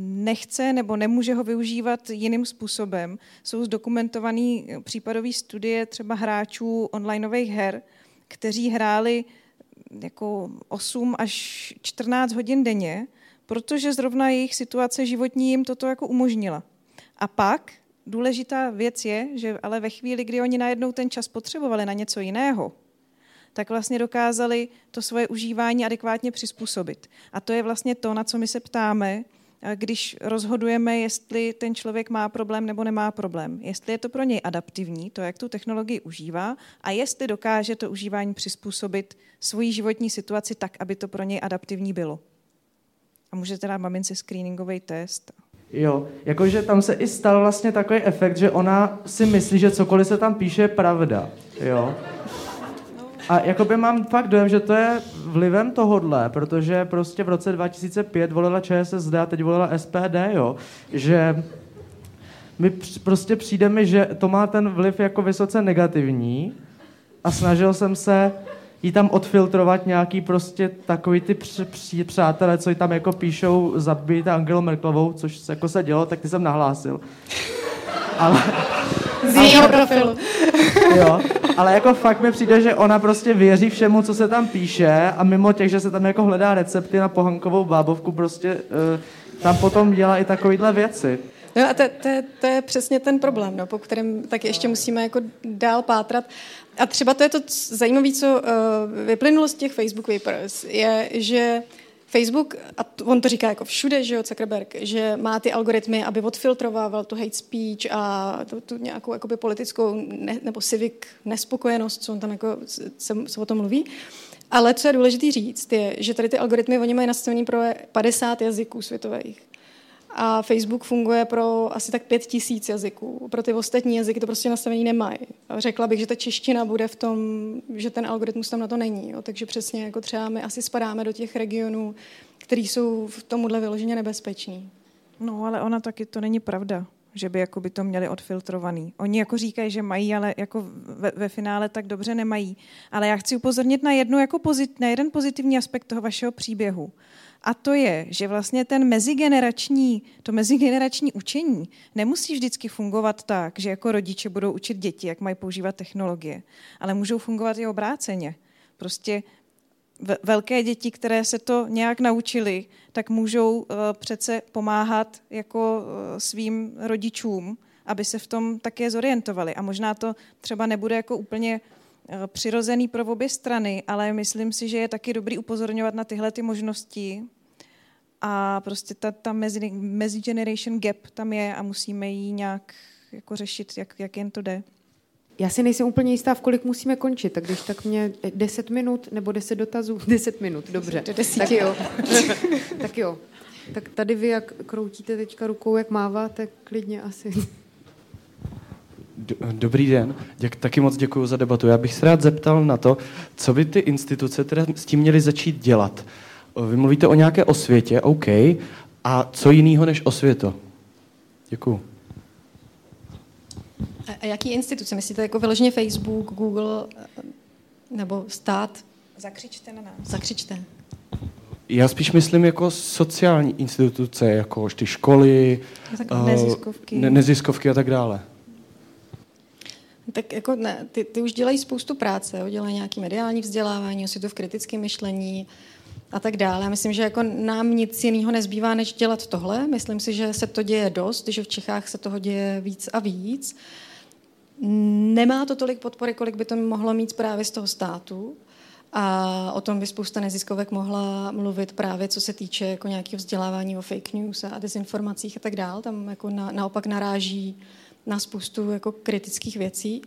nechce nebo nemůže ho využívat jiným způsobem. Jsou zdokumentované případové studie třeba hráčů onlineových her, kteří hráli jako 8 až 14 hodin denně, protože zrovna jejich situace životní jim toto jako umožnila. A pak důležitá věc je, že ale ve chvíli, kdy oni najednou ten čas potřebovali na něco jiného, tak vlastně dokázali to svoje užívání adekvátně přizpůsobit. A to je vlastně to, na co my se ptáme, když rozhodujeme, jestli ten člověk má problém nebo nemá problém. Jestli je to pro něj adaptivní, to, jak tu technologii užívá, a jestli dokáže to užívání přizpůsobit svoji životní situaci tak, aby to pro něj adaptivní bylo. A můžete dát mamince screeningový test. Jo, jakože tam se i stal vlastně takový efekt, že ona si myslí, že cokoliv se tam píše je pravda, jo. A jakoby mám fakt dojem, že to je vlivem tohodle, protože prostě v roce 2005 volila ČSSD a teď volila SPD, jo, že my prostě přijde mi, že to má ten vliv jako vysoce negativní a snažil jsem se jí tam odfiltrovat nějaký prostě takový ty přátelé, co jí tam jako píšou zabít Angelu Merklovou, což se jako se dělo, tak ty jsem nahlásil. Ale z jejího profilu. Jo, ale jako fakt mi přijde, že ona prostě věří všemu, co se tam píše a mimo těch, že se tam jako hledá recepty na pohankovou bábovku, prostě tam potom dělá i takovýhle věci. No a to je přesně ten problém, no, po kterém taky ještě musíme jako dál pátrat. A třeba to je to zajímavé, co vyplynulo z těch Facebook Papers, je, že Facebook, a on to říká jako všude, že jo, Zuckerberg, že má ty algoritmy, aby odfiltrovával tu hate speech a tu nějakou jakoby politickou nebo civic nespokojenost, co on tam jako se o tom mluví. Ale co je důležité říct, je, že tady ty algoritmy, oni mají nastavený pro 50 jazyků světových. A Facebook funguje pro asi tak 5 000 jazyků. Pro ty ostatní jazyky to prostě nastavený nemají. Řekla bych, že ta čeština bude v tom, že ten algoritmus tam na to není. Jo. Takže přesně jako třeba my asi spadáme do těch regionů, které jsou v tomhle vyloženě nebezpečný. No, ale ona taky to není pravda, že by jako by to měli odfiltrovaný. Oni jako říkají, že mají, ale jako ve finále tak dobře nemají. Ale já chci upozornit na jeden pozitivní aspekt toho vašeho příběhu. A to je, že vlastně to mezigenerační učení nemusí vždycky fungovat tak, že jako rodiče budou učit děti, jak mají používat technologie, ale můžou fungovat i obráceně. Prostě velké děti, které se to nějak naučily, tak můžou přece pomáhat jako svým rodičům, aby se v tom také zorientovali. A možná to třeba nebude jako úplně přirozený pro obě strany, ale myslím si, že je taky dobrý upozorňovat na tyhle ty možnosti a prostě ta mezigeneration gap tam je a musíme ji nějak jako řešit, jak jen to jde. Já si nejsem úplně jistá, v kolik musíme končit, tak když tak mě 10 minut nebo 10 dotazů, 10 minut, dobře. Do 10, tak jo. Tak jo. Tak tady vy, jak kroutíte teďka rukou, jak máváte, klidně asi. Dobrý den, taky moc děkuji za debatu. Já bych se rád zeptal na to, co by ty instituce teda s tím měly začít dělat. Vy mluvíte o nějaké osvětě, OK, a co jiného než osvěto? Děkuji. A jaký instituce? Myslíte jako vyloženě Facebook, Google nebo stát? Zakřičte na nás. Zakřičte. Já spíš myslím jako sociální instituce, jako ty školy, neziskovky a tak dále. Tak jako ne, ty už dělají spoustu práce, dělají nějaké mediální vzdělávání, osvětu v kritickém myšlení a tak dále. Já myslím, že jako nám nic jiného nezbývá, než dělat tohle. Myslím si, že se to děje dost, že v Čechách se toho děje víc a víc. Nemá to tolik podpory, kolik by to mohlo mít právě z toho státu. A o tom by spousta neziskovek mohla mluvit právě, co se týče jako nějakého vzdělávání o fake news a dezinformacích a tak dál. Tam jako naopak naráží na spoustu jako kritických věcí.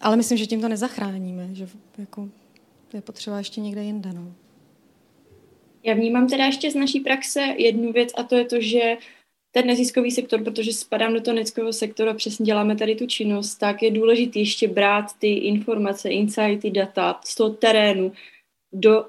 Ale myslím, že tím to nezachráníme, že jako je potřeba ještě někde jinde. No. Já vnímám teda ještě z naší praxe jednu věc, a to je to, že ten neziskový sektor, protože spadám do toho neziskového sektoru a přesně děláme tady tu činnost, tak je důležité ještě brát ty informace, insighty, data z toho terénu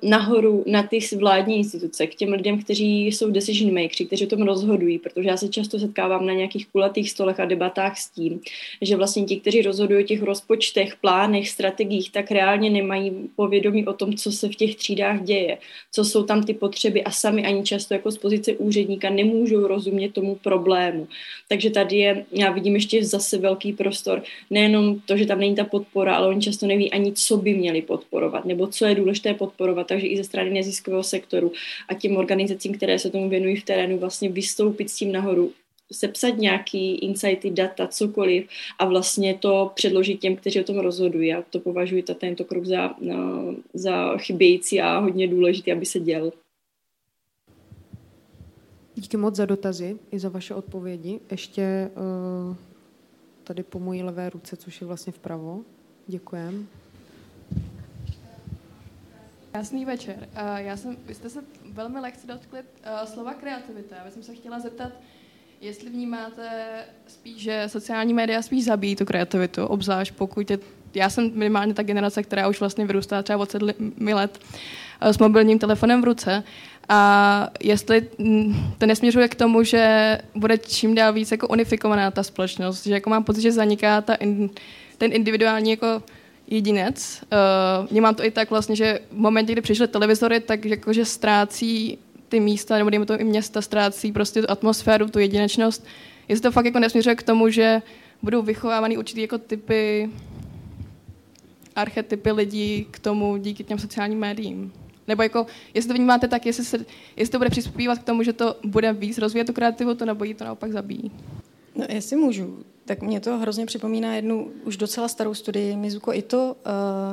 nahoru na ty vládní instituce, k těm lidem, kteří jsou decision makers, kteří o tom rozhodují, protože já se často setkávám na nějakých kulatých stolech a debatách s tím, že vlastně ti, kteří rozhodují o těch rozpočtech, plánech, strategiích, tak reálně nemají povědomí o tom, co se v těch třídách děje, co jsou tam ty potřeby a sami ani často jako z pozice úředníka nemůžou rozumět tomu problému. Takže tady je, já vidím ještě zase velký prostor, nejenom to, že tam není ta podpora, ale oni často neví ani, co by měli podporovat, nebo co je důležité podporovat, takže i ze strany neziskového sektoru a těm organizacím, které se tomu věnují v terénu, vlastně vystoupit s tím nahoru, sepsat nějaký insighty, data, cokoliv a vlastně to předložit těm, kteří o tom rozhodují. Já to považuji tento krok za chybějící a hodně důležitý, aby se děl. Díky moc za dotazy i za vaše odpovědi. Ještě tady po mojí levé ruce, což je vlastně vpravo. Děkujem. Krásný večer. Vy jste se velmi lehce dotkli slova kreativita. Já jsem se chtěla zeptat, jestli vnímáte spíš, že sociální média spíš zabíjí tu kreativitu, obzvlášť pokud já jsem minimálně ta generace, která už vlastně vyrůstá třeba od 7 let s mobilním telefonem v ruce. A jestli to nesměřuje k tomu, že bude čím dál víc jako unifikovaná ta společnost, že jako mám pocit, že zaniká ten individuální jako jedinec. Vnímám to i tak vlastně, že v momentě, kdy přišly televizory, tak jakože ztrácí ty místa, nebo dejme to i města, ztrácí prostě tu atmosféru, tu jedinečnost. Jestli to fakt jako nesměřuje k tomu, že budou vychovávány určitý jako typy, archetypy lidí k tomu díky těm sociálním médiím. Nebo jako, jestli to vnímáte tak, jestli to bude přispívat k tomu, že to bude víc rozvíjet tu kreativitu, nebo jí to naopak zabíjí. No, jestli můžu, tak mě to hrozně připomíná jednu už docela starou studii Mizuko Ito,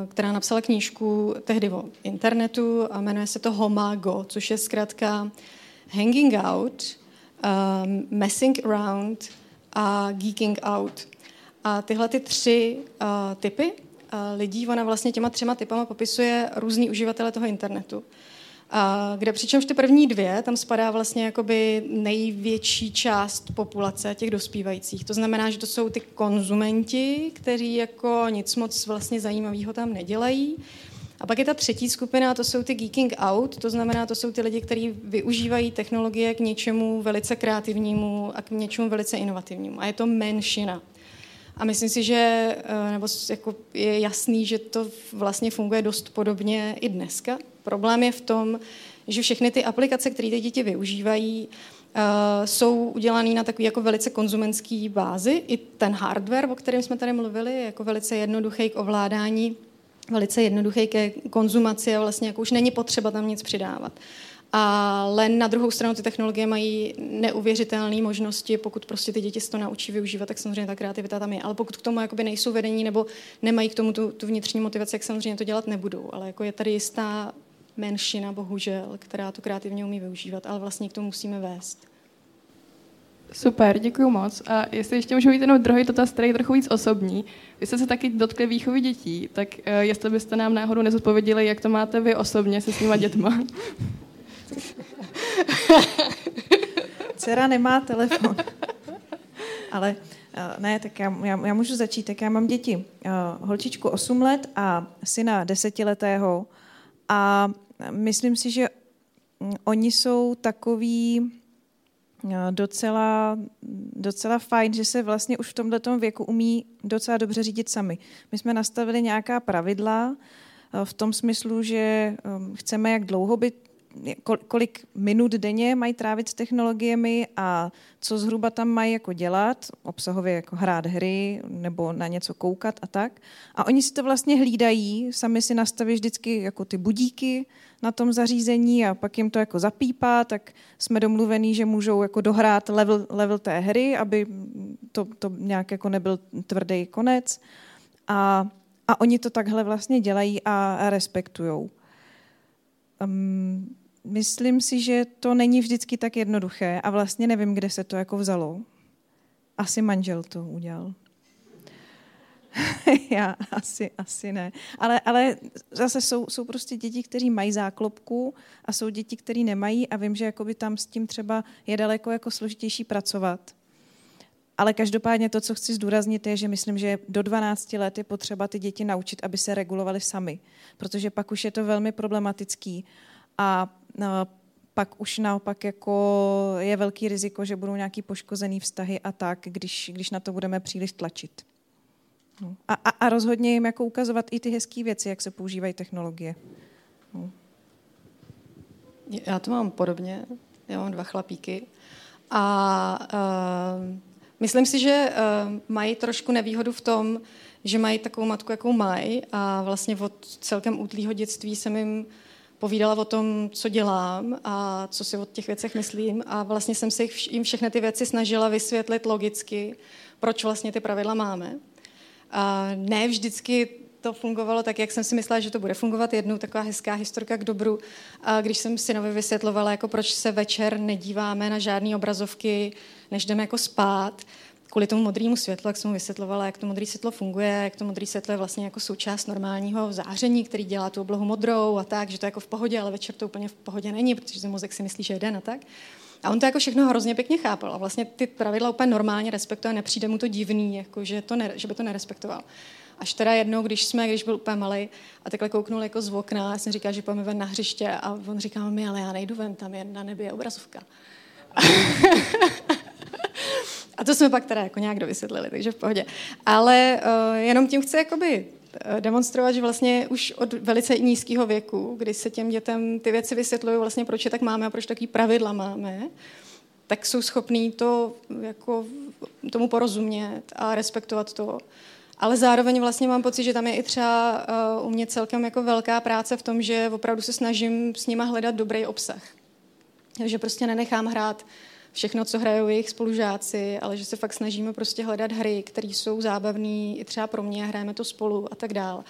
která napsala knížku tehdy o internetu a jmenuje se to Homago, což je zkrátka hanging out, messing around a geeking out. A tyhle ty tři typy lidí, ona vlastně těma třema typama popisuje různý uživatele toho internetu. Kde přičemž ty první dvě, tam spadá vlastně jakoby největší část populace těch dospívajících. To znamená, že to jsou ty konzumenti, kteří jako nic moc vlastně zajímavého tam nedělají. A pak je ta třetí skupina, to jsou ty geeking out, to znamená, to jsou ty lidi, kteří využívají technologie k něčemu velice kreativnímu a k něčemu velice inovativnímu. A je to menšina. A myslím si, že nebo jako je jasný, že to vlastně funguje dost podobně i dneska. Problém je v tom, že všechny ty aplikace, které ty děti využívají, jsou udělané na takové jako velice konzumenské bázi. I ten hardware, o kterém jsme tady mluvili, je jako velice jednoduchý k ovládání, velice jednoduchý ke konzumaci a vlastně jako už není potřeba tam nic přidávat. Ale na druhou stranu ty technologie mají neuvěřitelné možnosti, pokud prostě ty děti se to naučí využívat, tak samozřejmě ta kreativita tam je. Ale pokud k tomu jakoby nejsou vedení nebo nemají k tomu tu vnitřní motivaci, tak samozřejmě to dělat nebudou. Ale jako je tady jistá menšina, bohužel, která to kreativně umí využívat, ale vlastně k tomu musíme vést. Super, děkuji moc. A jestli ještě můžu mít jenom druhý dotaz, který je trochu víc osobní. Vy jste se taky dotkli výchovy dětí, tak jestli byste nám náhodou nezodpověděli, jak to máte vy osobně se svýma dětma. Dcera nemá telefon. Ale ne, tak já můžu začít. Tak já mám děti. Holčičku 8 let a syna 10letého. A myslím si, že oni jsou takový docela fajn, že se vlastně už v tomhletom věku umí docela dobře řídit sami. My jsme nastavili nějaká pravidla v tom smyslu, že chceme, jak dlouho by kolik minut denně mají trávit s technologiemi a co zhruba tam mají jako dělat, obsahově jako hrát hry nebo na něco koukat a tak. A oni si to vlastně hlídají, sami si nastaví vždycky jako ty budíky na tom zařízení a pak jim to jako zapípá, tak jsme domluvení, že můžou jako dohrát level té hry, aby to nějak jako nebyl tvrdý konec. A oni to takhle vlastně dělají a respektujou. Myslím si, že to není vždycky tak jednoduché a vlastně nevím, kde se to jako vzalo. Asi manžel to udělal. Já asi ne. Ale zase jsou prostě děti, kteří mají záklopku a jsou děti, kteří nemají a vím, že jakoby tam s tím třeba je daleko jako složitější pracovat. Ale každopádně to, co chci zdůraznit, je, že myslím, že do 12 let je potřeba ty děti naučit, aby se regulovaly sami. Protože pak už je to velmi problematický a pak už naopak jako je velký riziko, že budou nějaký poškozený vztahy a tak, když na to budeme příliš tlačit. No. A rozhodně jim jako ukazovat i ty hezké věci, jak se používají technologie. No. Já to mám podobně. Já mám 2 chlapíky. A myslím si, že mají trošku nevýhodu v tom, že mají takovou matku, jakou mají a vlastně od celkem útlýho dětství jsem jim povídala o tom, co dělám a co si o těch věcech myslím a vlastně jsem se jim všechny ty věci snažila vysvětlit logicky, proč vlastně ty pravidla máme. A ne vždycky to fungovalo tak, jak jsem si myslela, že to bude fungovat. Jednou taková hezká historka k dobru, když jsem synovi vysvětlovala, jako proč se večer nedíváme na žádné obrazovky, než jdeme jako spát, kvůli tomu modrému světlu, jak jsem mu vysvětlovala, jak to modré světlo funguje, jak to modré světlo je vlastně jako součást normálního záření, který dělá tu oblohu modrou a tak, že to je jako v pohodě, ale večer to úplně v pohodě není, protože ten mozek si myslí, že je den a tak. A on to jako všechno hrozně pěkně chápal a vlastně ty pravidla úplně normálně respektuje, nepřijde mu to divný, jako že by to nerespektoval. Až teda jednou, když byl úplně malej a takhle kouknul jako z okna, já jsem říkala, že půjdeme ven na hřiště a on říkal mi, ale já nejdu ven, tam je na nebi je obrazovka. A to jsme pak teda jako nějak dovysvětlili, takže v pohodě. Ale jenom tím chci jakoby demonstrovat, že vlastně už od velice nízkého věku, kdy se těm dětem ty věci vysvětlují vlastně, proč je tak máme a proč takový pravidla máme, tak jsou schopní to jako tomu porozumět a respektovat to. Ale zároveň vlastně mám pocit, že tam je i třeba u mě celkem jako velká práce v tom, že opravdu se snažím s nima hledat dobrý obsah. Že prostě nenechám hrát všechno, co hrajou jejich spolužáci, ale že se fakt snažíme prostě hledat hry, které jsou zábavné i třeba pro mě, hrajeme to spolu a tak dál.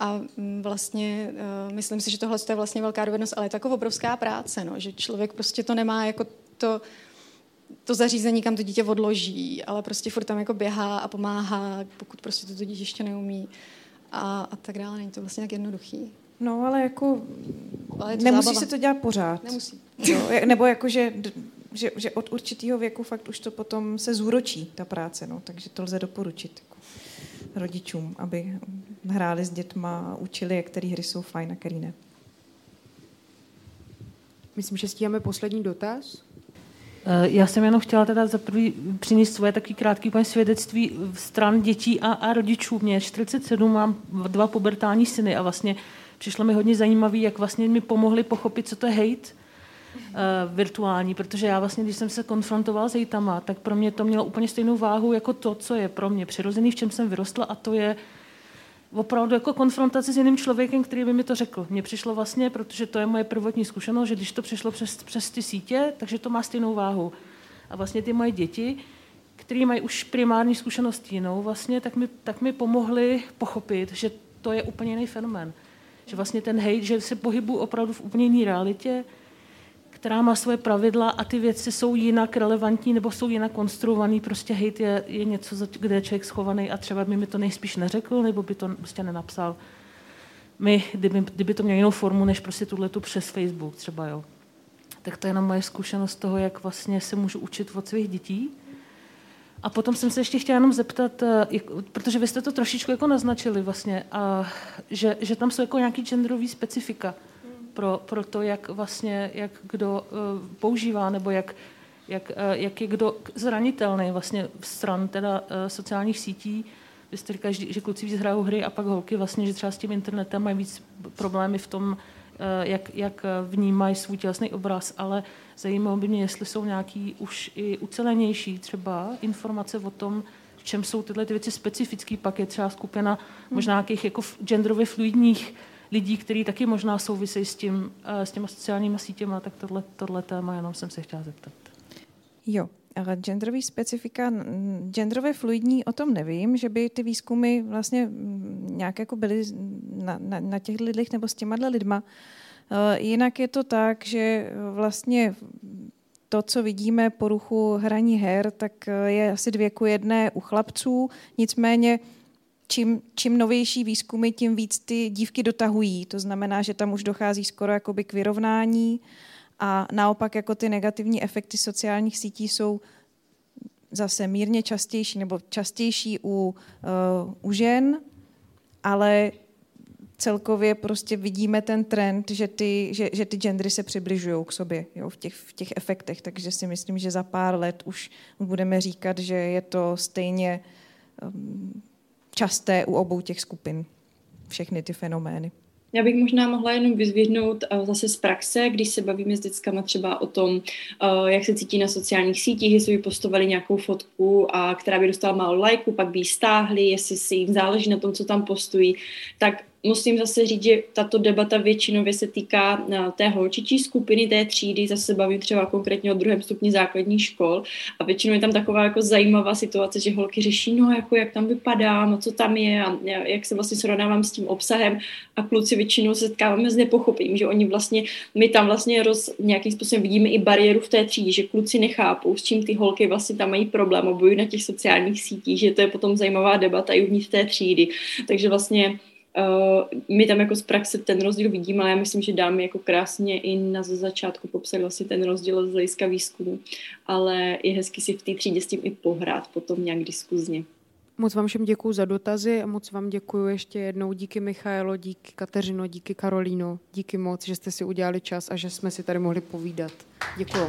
A vlastně myslím si, že tohle je vlastně velká dovednost, ale je to jako obrovská práce, no, že člověk prostě to nemá jako to zařízení, kam to dítě odloží, ale prostě furt tam jako běhá a pomáhá, pokud prostě to dítě ještě neumí a tak dále. Není to vlastně tak jednoduchý. No, ale jako ale nemusí zábava. Se to dělat pořád. Nemusí. No, nebo jako, že od určitého věku fakt už to potom se zúročí, ta práce, no, takže to lze doporučit jako rodičům, aby hráli s dětma, učili, které hry jsou fajn a které ne. Myslím, že stíháme poslední dotaz. Já jsem jenom chtěla teda zaprvý přinést svoje taky krátké svědectví stran dětí a rodičů. Mě je 47, mám 2 pubertální syny a vlastně přišlo mi hodně zajímavé, jak vlastně mi pomohli pochopit, co to je hejt virtuální, protože já vlastně, když jsem se konfrontovala s hejtama, tak pro mě to mělo úplně stejnou váhu jako to, co je pro mě přirozený, v čem jsem vyrostla a to je opravdu jako konfrontace s jiným člověkem, který by mi to řekl. Mně přišlo vlastně, protože to je moje prvotní zkušenost, že když to přišlo přes ty sítě, takže to má stejnou váhu. A vlastně ty moje děti, které mají už primární zkušenost jinou, vlastně, tak mi pomohly pochopit, že to je úplně jiný fenomén. Že vlastně ten hejt, že se pohybuju opravdu v úplně jiné realitě, která má svoje pravidla a ty věci jsou jinak relevantní nebo jsou jinak konstruovaný. Prostě hejt je něco, kde je člověk schovaný a třeba by mi to nejspíš neřekl nebo by to prostě nenapsal. Kdyby to mělo jinou formu než prostě tuhletu přes Facebook třeba, jo. Tak to je jenom moje zkušenost toho, jak vlastně se můžu učit od svých dětí. A potom jsem se ještě chtěla jenom zeptat, protože vy jste to trošičku jako naznačili vlastně, a že tam jsou jako nějaký genderový specifika. Pro to, jak vlastně, jak kdo používá, nebo jak je kdo zranitelný vlastně stran teda sociálních sítí. Vy jste říkali, že kluci víc hrajou hry a pak holky vlastně, že třeba s tím internetem mají víc problémy v tom, jak vnímají svůj tělesný obraz, ale zajímalo by mě, jestli jsou nějaký už i ucelenější třeba informace o tom, v čem jsou tyhle ty věci specifický, pak je třeba skupina možná nějakých jako genderově fluidních lidí, kteří taky možná souvisejí s těma sociálníma sítěma, tak tohle téma jenom jsem se chtěla zeptat. Jo, ale genderový specifika, genderově fluidní, o tom nevím, že by ty výzkumy vlastně nějak jako byly na těch lidech nebo s těma lidma. Jinak je to tak, že vlastně to, co vidíme poruchu hraní her, tak je asi 2:1 u chlapců, nicméně čím novější výzkumy, tím víc ty dívky dotahují. To znamená, že tam už dochází skoro jakoby k vyrovnání a naopak jako ty negativní efekty sociálních sítí jsou zase mírně častější nebo častější u žen, ale celkově prostě vidíme ten trend, že ty gendry se přibližují k sobě, jo, v těch efektech, takže si myslím, že za pár let už budeme říkat, že je to stejně časté u obou těch skupin, všechny ty fenomény. Já bych možná mohla jenom vyzvědnout zase z praxe, když se bavíme s dětskama třeba o tom, jak se cítí na sociálních sítích, jestli by postovali nějakou fotku, a která by dostala málo lajků, pak by ji stáhli, jestli si jim záleží na tom, co tam postují, tak musím zase říct, že tato debata většinově se týká té holčičí skupiny, té třídy, zase bavím třeba konkrétně o 2. stupni základních škol, a většinou je tam taková jako zajímavá situace, že holky řeší, no jako jak tam vypadám, a co tam je a jak se vlastně srovnávám s tím obsahem, a kluci většinou se setkáváme s nepochopím, že oni vlastně, my tam vlastně nějakým způsobem vidíme i bariéru v té třídě, že kluci nechápou, s čím ty holky vlastně tam mají problém, obojí na těch sociálních sítích, že to je potom zajímavá debata i uvnitř té třídy. Takže vlastně my tam jako z praxe ten rozdíl vidíme, ale já myslím, že dáme jako krásně i na začátku popsat vlastně ten rozdíl z hlediska výzkumu, ale je hezky si v té třídě s tím i pohrát potom nějak diskuzně. Moc vám všem děkuju za dotazy a moc vám děkuju ještě jednou. Díky Michaelo, díky Kateřino, díky Karolíno, díky moc, že jste si udělali čas a že jsme si tady mohli povídat. Děkuju.